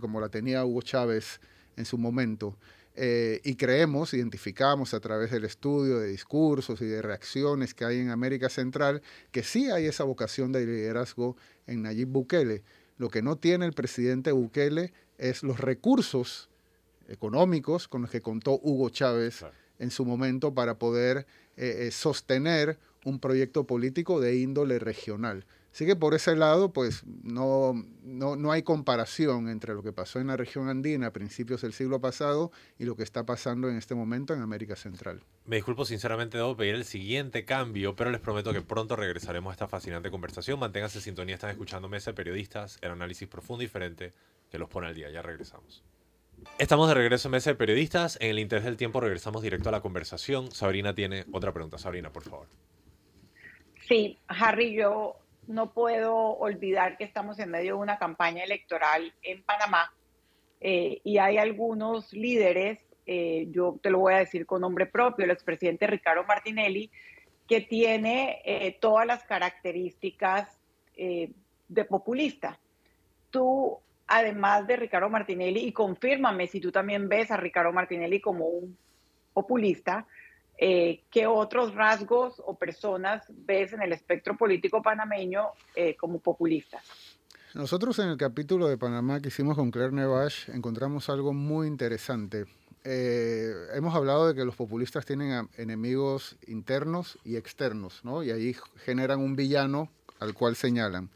Como la tenía Hugo Chávez en su momento. Y creemos, identificamos a través del estudio de discursos y de reacciones que hay en América Central, que sí hay esa vocación de liderazgo en Nayib Bukele. Lo que no tiene el presidente Bukele es los recursos económicos con los que contó Hugo Chávez en su momento para poder sostener un proyecto político de índole regional. Así que por ese lado, pues no hay comparación entre lo que pasó en la región andina a principios del siglo pasado y lo que está pasando en este momento en América Central. Me disculpo sinceramente, debo pedir el siguiente cambio, pero les prometo que pronto regresaremos a esta fascinante conversación. Manténganse en sintonía, están escuchando Mesa de Periodistas, el análisis profundo y diferente que los pone al día. Ya regresamos. Estamos de regreso en Mesa de Periodistas. En el interés del tiempo regresamos directo a la conversación. Sabrina tiene otra pregunta. Sabrina, por favor. Sí, Harry, yo no puedo olvidar que estamos en medio de una campaña electoral en Panamá y hay algunos líderes, yo te lo voy a decir con nombre propio, el expresidente Ricardo Martinelli, que tiene todas las características de populista. Tú, además de Ricardo Martinelli, y confírmame si tú también ves a Ricardo Martinelli como un populista, ¿qué otros rasgos o personas ves en el espectro político panameño como populistas? Nosotros en el capítulo de Panamá que hicimos con Claire Nevash encontramos algo muy interesante. Hemos hablado de que los populistas tienen enemigos internos y externos, ¿no? Y ahí generan un villano al cual señalan.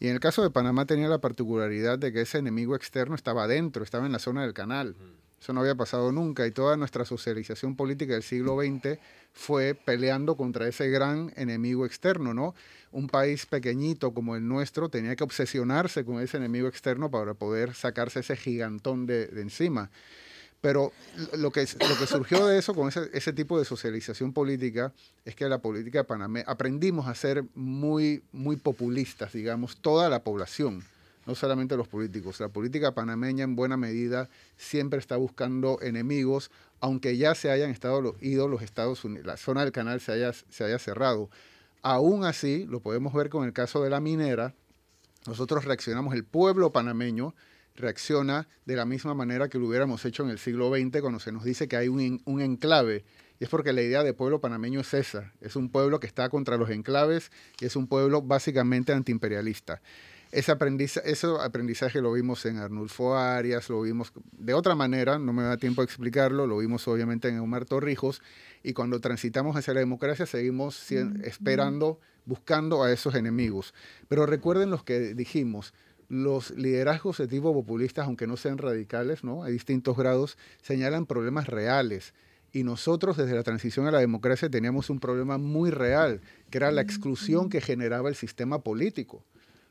Y en el caso de Panamá tenía la particularidad de que ese enemigo externo estaba adentro, estaba en la zona del canal. Eso no había pasado nunca y toda nuestra socialización política del siglo XX fue peleando contra ese gran enemigo externo, ¿no? Un país pequeñito como el nuestro tenía que obsesionarse con ese enemigo externo para poder sacarse ese gigantón de encima. Pero lo que surgió de eso, con ese tipo de socialización política, es que la política panameña aprendimos a ser muy, muy populistas, digamos, toda la población. No solamente los políticos. La política panameña en buena medida siempre está buscando enemigos, aunque ya se hayan ido los Estados Unidos, la zona del canal se haya cerrado. Aún así, lo podemos ver con el caso de la minera, nosotros reaccionamos, el pueblo panameño reacciona de la misma manera que lo hubiéramos hecho en el siglo XX cuando se nos dice que hay un enclave. Y es porque la idea de pueblo panameño es esa, es un pueblo que está contra los enclaves y es un pueblo básicamente antiimperialista. Ese aprendizaje lo vimos en Arnulfo Arias, lo vimos de otra manera, no me da tiempo a explicarlo, lo vimos obviamente en Omar Torrijos, y cuando transitamos hacia la democracia seguimos esperando, buscando a esos enemigos. Pero recuerden los que dijimos, los liderazgos de tipo populistas, aunque no sean radicales, ¿no? Hay distintos grados, señalan problemas reales. Y nosotros desde la transición a la democracia teníamos un problema muy real, que era la exclusión que generaba el sistema político.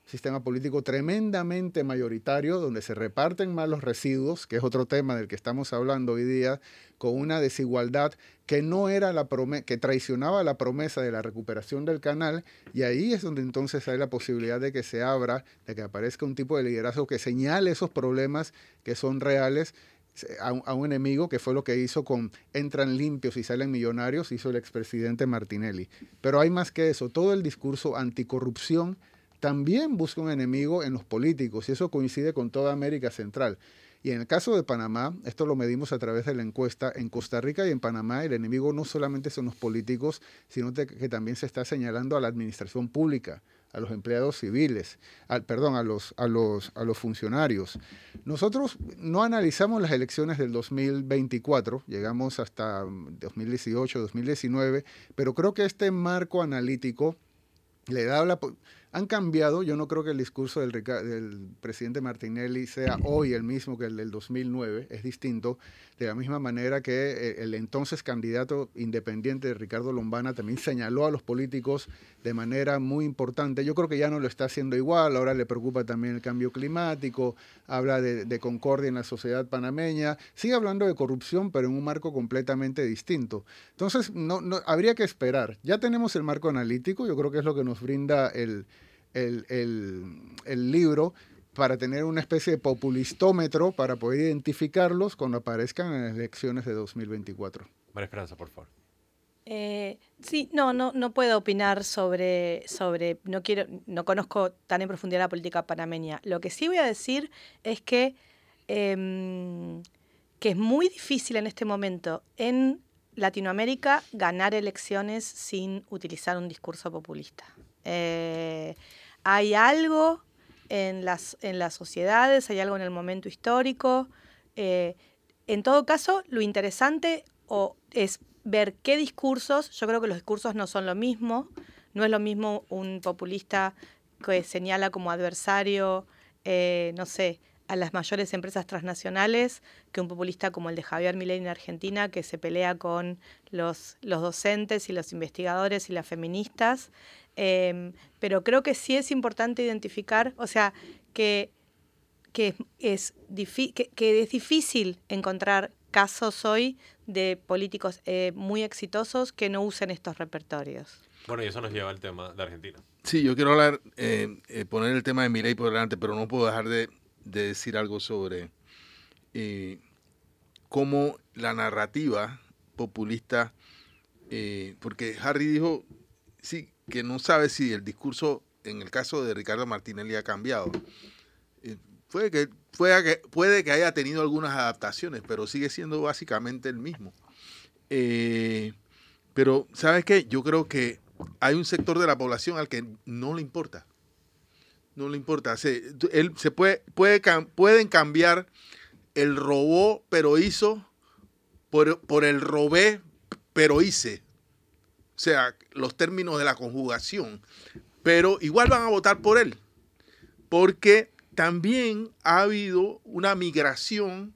sistema político tremendamente mayoritario, donde se reparten mal los residuos, que es otro tema del que estamos hablando hoy día, con una desigualdad que no era la promesa, que traicionaba la promesa de la recuperación del canal, y ahí es donde entonces hay la posibilidad de que se abra, de que aparezca un tipo de liderazgo que señale esos problemas que son reales a un enemigo, que fue lo que hizo con entran limpios y salen millonarios, hizo el expresidente Martinelli. Pero hay más que eso, todo el discurso anticorrupción también busca un enemigo en los políticos, y eso coincide con toda América Central. Y en el caso de Panamá, esto lo medimos a través de la encuesta, en Costa Rica y en Panamá el enemigo no solamente son los políticos, sino que también se está señalando a la administración pública, a los empleados civiles, a los funcionarios. Nosotros no analizamos las elecciones del 2024, llegamos hasta 2018, 2019, pero creo que este marco analítico le da la... Han cambiado, yo no creo que el discurso del presidente Martinelli sea hoy el mismo que el del 2009, es distinto, de la misma manera que el entonces candidato independiente Ricardo Lombana también señaló a los políticos de manera muy importante. Yo creo que ya no lo está haciendo igual, ahora le preocupa también el cambio climático, habla de concordia en la sociedad panameña, sigue hablando de corrupción, pero en un marco completamente distinto. Entonces, no habría que esperar. Ya tenemos el marco analítico, yo creo que es lo que nos brinda el libro para tener una especie de populistómetro para poder identificarlos cuando aparezcan en las elecciones de 2024. María Esperanza, por favor. No puedo opinar sobre no conozco tan en profundidad la política panameña. Lo que sí voy a decir es que es muy difícil en este momento en Latinoamérica ganar elecciones sin utilizar un discurso populista. Hay algo en las sociedades, hay algo en el momento histórico. En todo caso, lo interesante es ver qué discursos, yo creo que los discursos no son lo mismo, no es lo mismo un populista que señala como adversario, a las mayores empresas transnacionales, que un populista como el de Javier Milei en Argentina, que se pelea con los docentes y los investigadores y las feministas. Pero creo que sí es importante identificar, o sea, que es difícil encontrar casos hoy de políticos muy exitosos que no usen estos repertorios. Bueno, y eso nos lleva al tema de Argentina. Sí, yo quiero hablar, poner el tema de Milei por delante, pero no puedo dejar de decir algo sobre cómo la narrativa populista, porque Harry dijo, sí, que no sabe si el discurso, en el caso de Ricardo Martinelli, ha cambiado. Puede que haya tenido algunas adaptaciones, pero sigue siendo básicamente el mismo. Pero, ¿sabes qué? Yo creo que hay un sector de la población al que no le importa. No le importa. Pueden cambiar el robó, pero hizo, por el robé, pero hice. O sea, los términos de la conjugación. Pero igual van a votar por él. Porque también ha habido una migración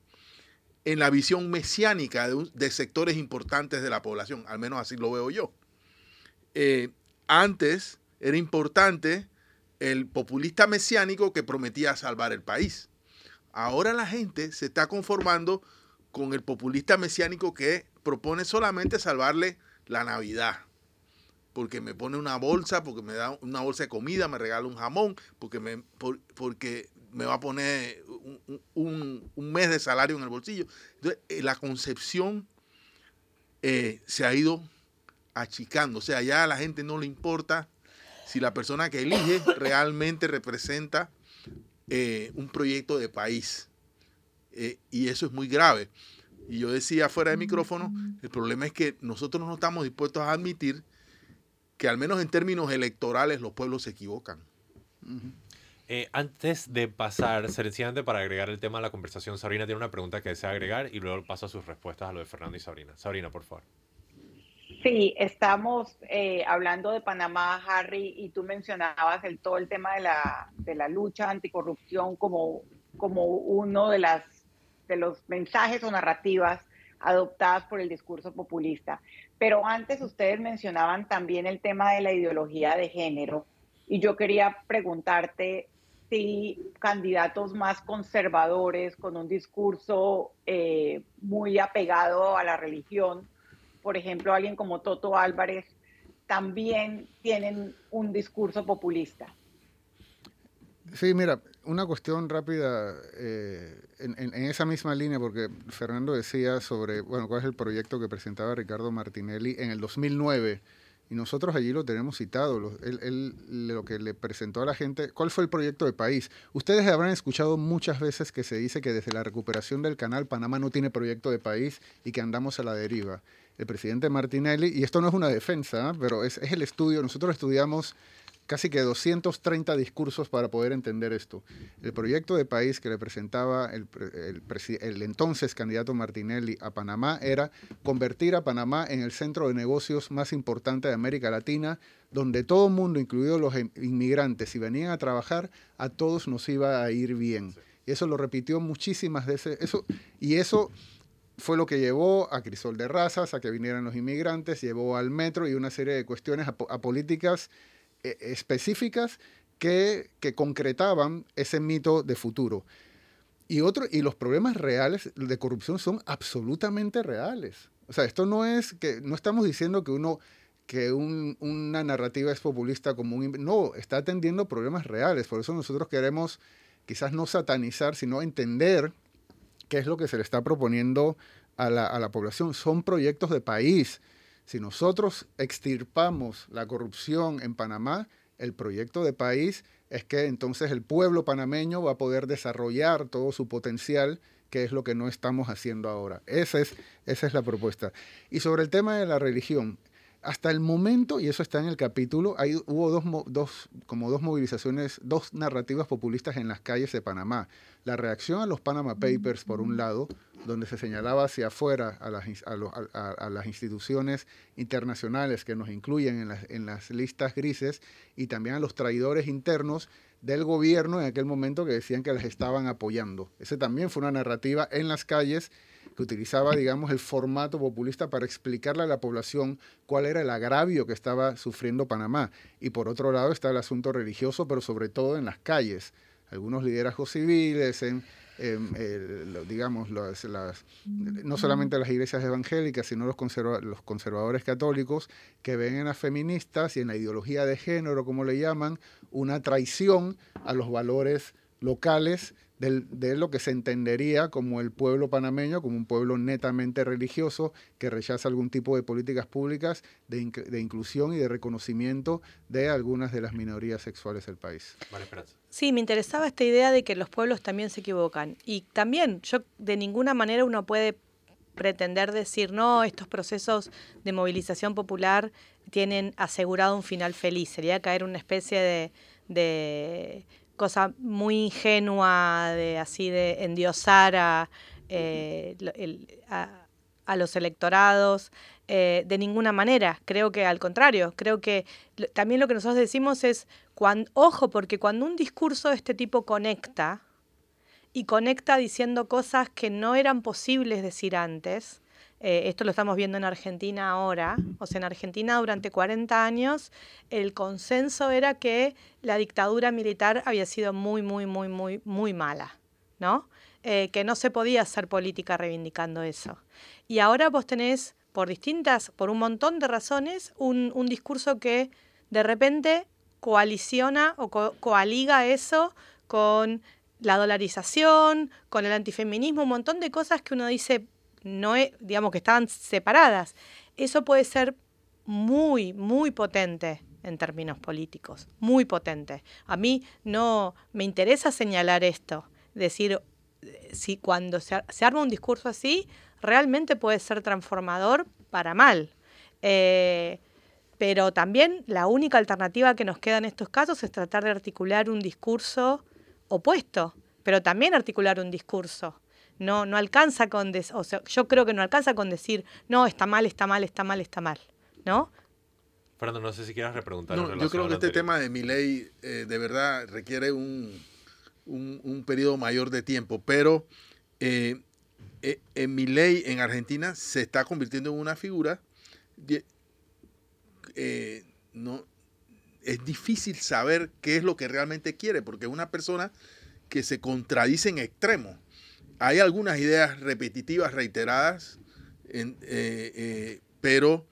en la visión mesiánica de sectores importantes de la población. Al menos así lo veo yo. Antes era importante el populista mesiánico que prometía salvar el país. Ahora la gente se está conformando con el populista mesiánico que propone solamente salvarle la Navidad, porque me pone una bolsa, porque me da una bolsa de comida, me regala un jamón, porque me va a poner un mes de salario en el bolsillo. Entonces, la concepción se ha ido achicando. O sea, ya a la gente no le importa si la persona que elige realmente representa un proyecto de país. Y eso es muy grave. Y yo decía fuera de micrófono, el problema es que nosotros no estamos dispuestos a admitir que al menos en términos electorales los pueblos se equivocan. Uh-huh. Antes de pasar, Cerenciante, para agregar el tema a la conversación, Sabrina tiene una pregunta que desea agregar y luego paso a sus respuestas a lo de Fernando y Sabrina. Sabrina, por favor. Sí, estamos hablando de Panamá, Harry, y tú mencionabas todo el tema de la lucha anticorrupción como uno de los mensajes o narrativas adoptadas por el discurso populista. Pero antes ustedes mencionaban también el tema de la ideología de género Y yo quería preguntarte si candidatos más conservadores, con un discurso muy apegado a la religión, por ejemplo, alguien como Toto Álvarez, también tienen un discurso populista. Sí, mira, una cuestión rápida en esa misma línea, porque Fernando decía sobre, bueno, cuál es el proyecto que presentaba Ricardo Martinelli en el 2009, y nosotros allí lo tenemos citado, él lo que le presentó a la gente, ¿cuál fue el proyecto de país? Ustedes habrán escuchado muchas veces que se dice que desde la recuperación del canal Panamá no tiene proyecto de país y que andamos a la deriva. El presidente Martinelli, y esto no es una defensa, pero es el estudio, nosotros estudiamos casi que 230 discursos para poder entender esto. El proyecto de país que le presentaba el entonces candidato Martinelli a Panamá era convertir a Panamá en el centro de negocios más importante de América Latina, donde todo el mundo, incluidos los inmigrantes, si venían a trabajar, a todos nos iba a ir bien. Y eso lo repitió muchísimas veces. Eso fue lo que llevó a Crisol de Razas, a que vinieran los inmigrantes, llevó al metro y una serie de cuestiones a políticas específicas que concretaban ese mito de futuro. Y los problemas reales de corrupción son absolutamente reales. O sea, esto no es que no estamos diciendo que una narrativa es populista como no, está atendiendo problemas reales. Por eso nosotros queremos quizás no satanizar, sino entender qué es lo que se le está proponiendo a la población. Son proyectos de país. Si nosotros extirpamos la corrupción en Panamá, el proyecto de país es que entonces el pueblo panameño va a poder desarrollar todo su potencial, que es lo que no estamos haciendo ahora. Esa es la propuesta. Y sobre el tema de la religión, hasta el momento, y eso está en el capítulo, hubo dos movilizaciones, dos narrativas populistas en las calles de Panamá. La reacción a los Panama Papers, por un lado, donde se señalaba hacia afuera a las instituciones internacionales que nos incluyen en las listas grises, y también a los traidores internos del gobierno en aquel momento que decían que las estaban apoyando. Esa también fue una narrativa en las calles que utilizaba, digamos, el formato populista para explicarle a la población cuál era el agravio que estaba sufriendo Panamá. Y por otro lado está el asunto religioso, pero sobre todo en las calles. Algunos liderazgos civiles, digamos, no solamente las iglesias evangélicas, sino los conservadores católicos, que ven en las feministas y en la ideología de género, como le llaman, una traición a los valores locales de lo que se entendería como el pueblo panameño, como un pueblo netamente religioso que rechaza algún tipo de políticas públicas de inclusión y de reconocimiento de algunas de las minorías sexuales del país. María Esperanza. Sí, me interesaba esta idea de que los pueblos también se equivocan. Y también, de ninguna manera uno puede pretender decir, no, estos procesos de movilización popular tienen asegurado un final feliz. Sería caer una especie de cosa muy ingenua de endiosar a los electorados, de ninguna manera. Creo que al contrario, creo que también lo que nosotros decimos es, ojo, porque cuando un discurso de este tipo conecta diciendo cosas que no eran posibles decir antes, esto lo estamos viendo en Argentina ahora, o sea, en Argentina durante 40 años el consenso era que la dictadura militar había sido muy, muy, muy, muy, muy mala, ¿no? Que no se podía hacer política reivindicando eso. Y ahora vos tenés, por un montón de razones, un discurso que de repente coaliciona o coaliga eso con la dolarización, con el antifeminismo, un montón de cosas que uno dice, no es, digamos, que estaban separadas. Eso puede ser muy, muy potente en términos políticos, muy potente. A mí no me interesa señalar esto, decir, si cuando se arma un discurso así, realmente puede ser transformador para mal. Pero también la única alternativa que nos queda en estos casos es tratar de articular un discurso opuesto, pero también articular un discurso. No alcanza con yo creo que no alcanza con decir, no, está mal, está mal, está mal, está mal, ¿no? Fernando, no sé si quieras repreguntar. No, yo creo que este tema de Milei de verdad requiere un periodo mayor de tiempo, pero Milei en Argentina se está convirtiendo en una figura es difícil saber qué es lo que realmente quiere, porque es una persona que se contradice en extremos. Hay algunas ideas repetitivas, reiteradas, pero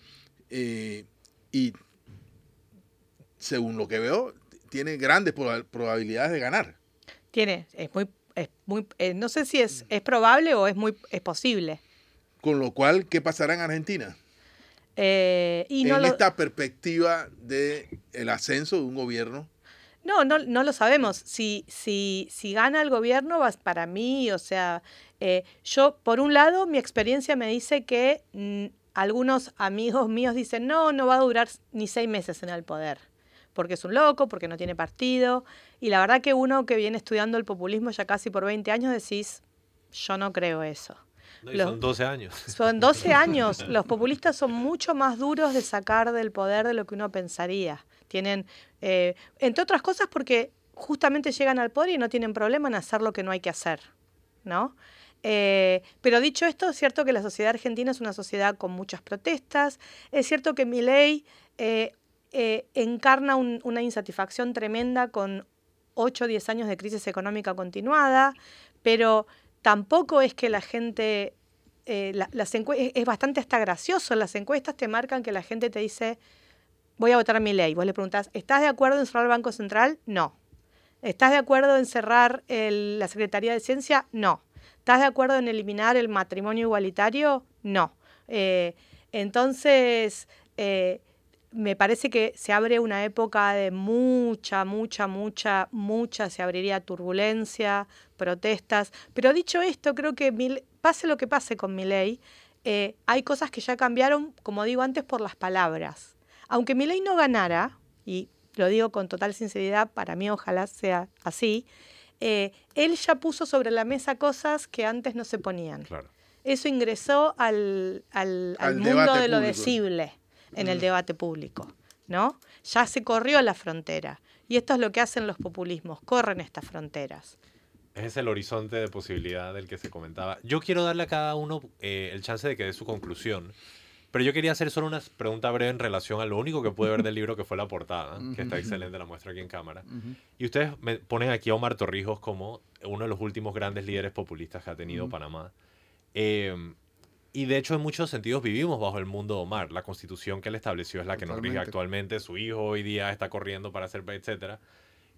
según lo que veo, tiene grandes probabilidades de ganar. No sé si es probable o es posible. Con lo cual, ¿qué pasará en Argentina? Esta perspectiva del ascenso de un gobierno. No lo sabemos. Si gana el gobierno, para mí, yo, por un lado, mi experiencia me dice que algunos amigos míos dicen, no va a durar ni 6 meses en el poder, porque es un loco, porque no tiene partido. Y la verdad que uno que viene estudiando el populismo ya casi por 20 años decís, yo no creo eso. Son 12 años. Son 12 años. Los populistas son mucho más duros de sacar del poder de lo que uno pensaría. Tienen, entre otras cosas, porque justamente llegan al poder y no tienen problema en hacer lo que no hay que hacer, ¿no? Pero dicho esto, es cierto que la sociedad argentina es una sociedad con muchas protestas. Es cierto que Milei encarna una insatisfacción tremenda con 8 o 10 años de crisis económica continuada, pero tampoco es que la gente, es bastante hasta gracioso, las encuestas te marcan que la gente te dice, voy a votar a Milei. Vos le preguntás, ¿estás de acuerdo en cerrar el Banco Central? No. ¿Estás de acuerdo en cerrar la Secretaría de Ciencia? No. ¿Estás de acuerdo en eliminar el matrimonio igualitario? No. Entonces, me parece que se abre una época de mucha, se abriría turbulencia, protestas. Pero dicho esto, creo que pase lo que pase con Milei, hay cosas que ya cambiaron, como digo antes, por las palabras. Aunque Milei no ganara, y lo digo con total sinceridad, para mí ojalá sea así, él ya puso sobre la mesa cosas que antes no se ponían. Claro. Eso ingresó al mundo de lo decible. En el debate público, ¿no? Ya se corrió la frontera. Y esto es lo que hacen los populismos, corren estas fronteras. Ese es el horizonte de posibilidad del que se comentaba. Yo quiero darle a cada uno el chance de que dé su conclusión, pero yo quería hacer solo una pregunta breve en relación a lo único que pude ver del libro, que fue la portada, que está excelente, la muestra aquí en cámara. Y ustedes me ponen aquí a Omar Torrijos como uno de los últimos grandes líderes populistas que ha tenido Panamá. Y de hecho, en muchos sentidos vivimos bajo el mundo de Omar. La constitución que él estableció es la que nos rige actualmente. Su hijo hoy día está corriendo para ser, etcétera.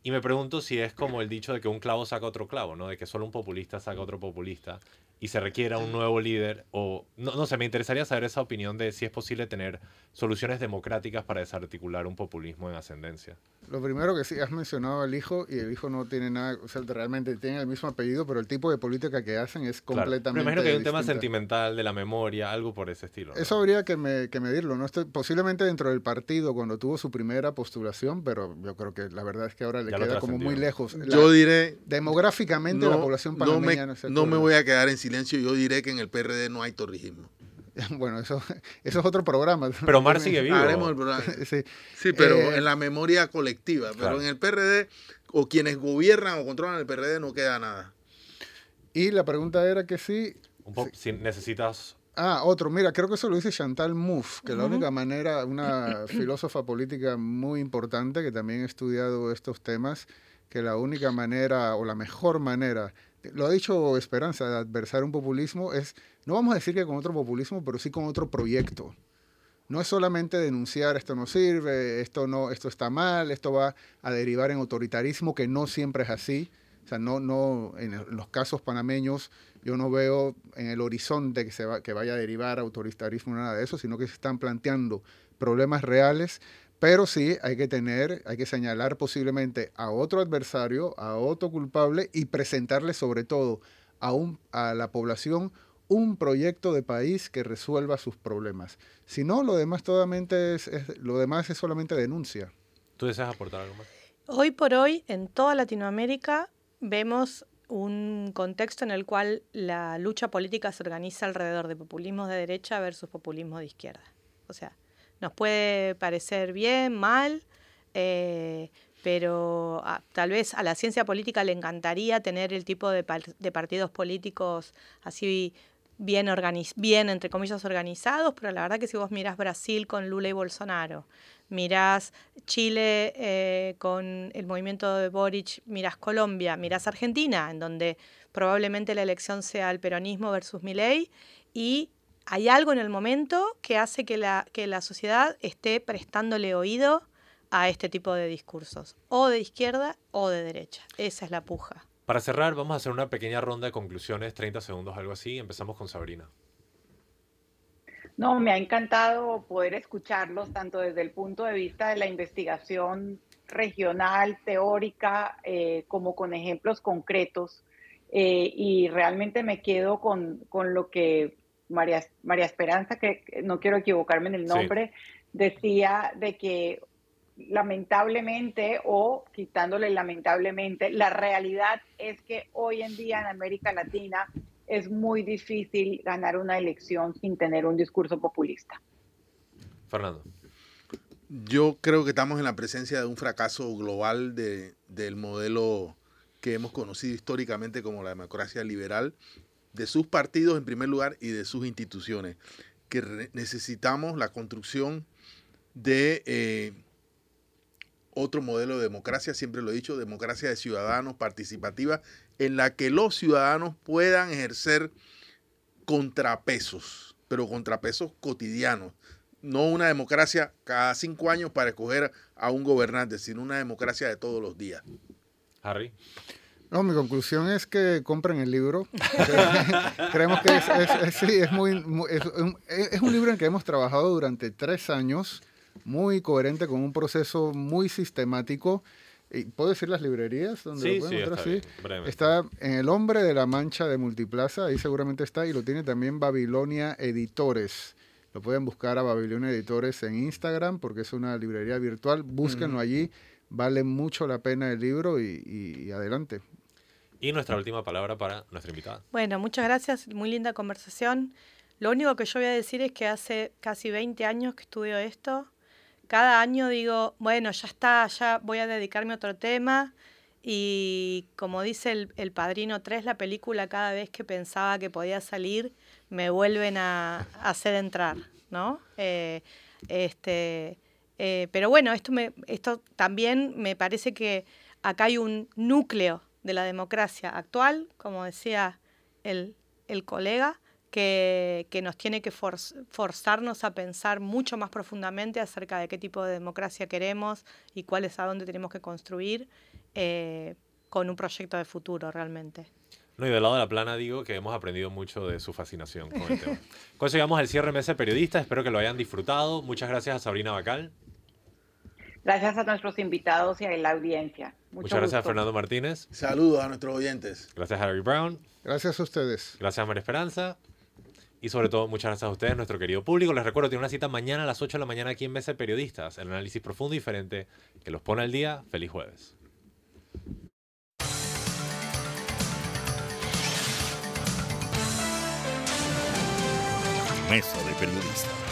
Y me pregunto si es como el dicho de que un clavo saca otro clavo, ¿no? De que solo un populista saca otro populista y se requiera un nuevo líder. O no sé, me interesaría saber esa opinión de si es posible tener soluciones democráticas para desarticular un populismo en ascendencia. Lo primero que sí, has mencionado al hijo, y el hijo no tiene nada, o sea, realmente tienen el mismo apellido, pero el tipo de política que hacen es completamente distinta. Me imagino que hay un tema sentimental de la memoria, algo por ese estilo, ¿no? Eso habría que medirlo, ¿no? Posiblemente dentro del partido, cuando tuvo su primera postulación, pero yo creo que la verdad es que ahora le queda como muy lejos. Yo diré... Demográficamente la población panameña... No me voy a quedar en silencio, yo diré que en el PRD no hay torrijismo. Bueno, eso es otro programa. Pero Omar sigue vivo. Haremos el programa. Sí, pero en la memoria colectiva. Pero claro, en el PRD, o quienes gobiernan o controlan el PRD, no queda nada. Y la pregunta era que sí... Si necesitas... Mira, creo que eso lo dice Chantal Mouffe, que la única manera, una filósofa política muy importante, que también ha estudiado estos temas, que la única manera, o la mejor manera... Lo ha dicho Esperanza, de adversar un populismo es, no vamos a decir que con otro populismo, pero sí con otro proyecto. No es solamente denunciar esto no sirve, esto está mal, esto va a derivar en autoritarismo, que no siempre es así. O sea, no en los casos panameños yo no veo en el horizonte que vaya a derivar autoritarismo, nada de eso, sino que se están planteando problemas reales. Pero sí hay que señalar posiblemente a otro adversario, a otro culpable, y presentarle sobre todo a la población un proyecto de país que resuelva sus problemas. Si no, lo demás, lo demás es solamente denuncia. ¿Tú deseas aportar algo más? Hoy por hoy, en toda Latinoamérica, vemos un contexto en el cual la lucha política se organiza alrededor de populismos de derecha versus populismos de izquierda. O sea, nos puede parecer bien, mal, pero tal vez a la ciencia política le encantaría tener el tipo de partidos políticos así bien, entre comillas, organizados, pero la verdad que si vos mirás Brasil con Lula y Bolsonaro, mirás Chile con el movimiento de Boric, mirás Colombia, mirás Argentina, en donde probablemente la elección sea el peronismo versus Milei, y hay algo en el momento que hace que la sociedad esté prestándole oído a este tipo de discursos, o de izquierda o de derecha. Esa es la puja. Para cerrar, vamos a hacer una pequeña ronda de conclusiones, 30 segundos, algo así. Empezamos con Sabrina. No, me ha encantado poder escucharlos tanto desde el punto de vista de la investigación regional, teórica, como con ejemplos concretos. Y realmente me quedo con lo que María Esperanza, que no quiero equivocarme en el nombre, sí, decía de que lamentablemente, o quitándole lamentablemente, la realidad es que hoy en día en América Latina es muy difícil ganar una elección sin tener un discurso populista. Fernando. Yo creo que estamos en la presencia de un fracaso global del modelo que hemos conocido históricamente como la democracia liberal, de sus partidos en primer lugar y de sus instituciones, que necesitamos la construcción de otro modelo de democracia, siempre lo he dicho, democracia de ciudadanos participativa, en la que los ciudadanos puedan ejercer contrapesos, pero contrapesos cotidianos. No una democracia cada 5 años para escoger a un gobernante, sino una democracia de todos los días. Harry. No, mi conclusión es que compren el libro. Creemos que es un libro en el que hemos trabajado durante 3 años, muy coherente, con un proceso muy sistemático. ¿Puedo decir las librerías? Donde sí, lo pueden encontrar? Sí, está en El Hombre de la Mancha de Multiplaza, ahí seguramente está, y lo tiene también Babilonia Editores. Lo pueden buscar a Babilonia Editores en Instagram, porque es una librería virtual. Búsquenlo allí, vale mucho la pena el libro y adelante. Y nuestra última palabra para nuestra invitada. Bueno, muchas gracias, muy linda conversación. Lo único que yo voy a decir es que hace casi 20 años que estudio esto. Cada año digo, bueno, ya está, ya voy a dedicarme a otro tema. Y como dice el Padrino 3, la película, cada vez que pensaba que podía salir, me vuelven a hacer entrar, ¿no? Pero bueno, esto también me parece que acá hay un núcleo de la democracia actual, como decía el colega, que nos tiene que forzarnos a pensar mucho más profundamente acerca de qué tipo de democracia queremos y cuál es a dónde tenemos que construir con un proyecto de futuro realmente. No, y del lado de la plana digo que hemos aprendido mucho de su fascinación con el tema. Con eso llegamos al cierre de Mesa de Periodistas. Espero que lo hayan disfrutado. Muchas gracias a Sabrina Bacal. Gracias a nuestros invitados y a la audiencia. Muchas gracias a Fernando Martínez. Saludos a nuestros oyentes. Gracias a Harry Brown. Gracias a ustedes. Gracias a María Esperanza. Y sobre todo, muchas gracias a ustedes, nuestro querido público. Les recuerdo, tiene una cita mañana a las 8 de la mañana aquí en Mesa de Periodistas. El análisis profundo y diferente que los pone al día. Feliz jueves. Mesa de Periodistas.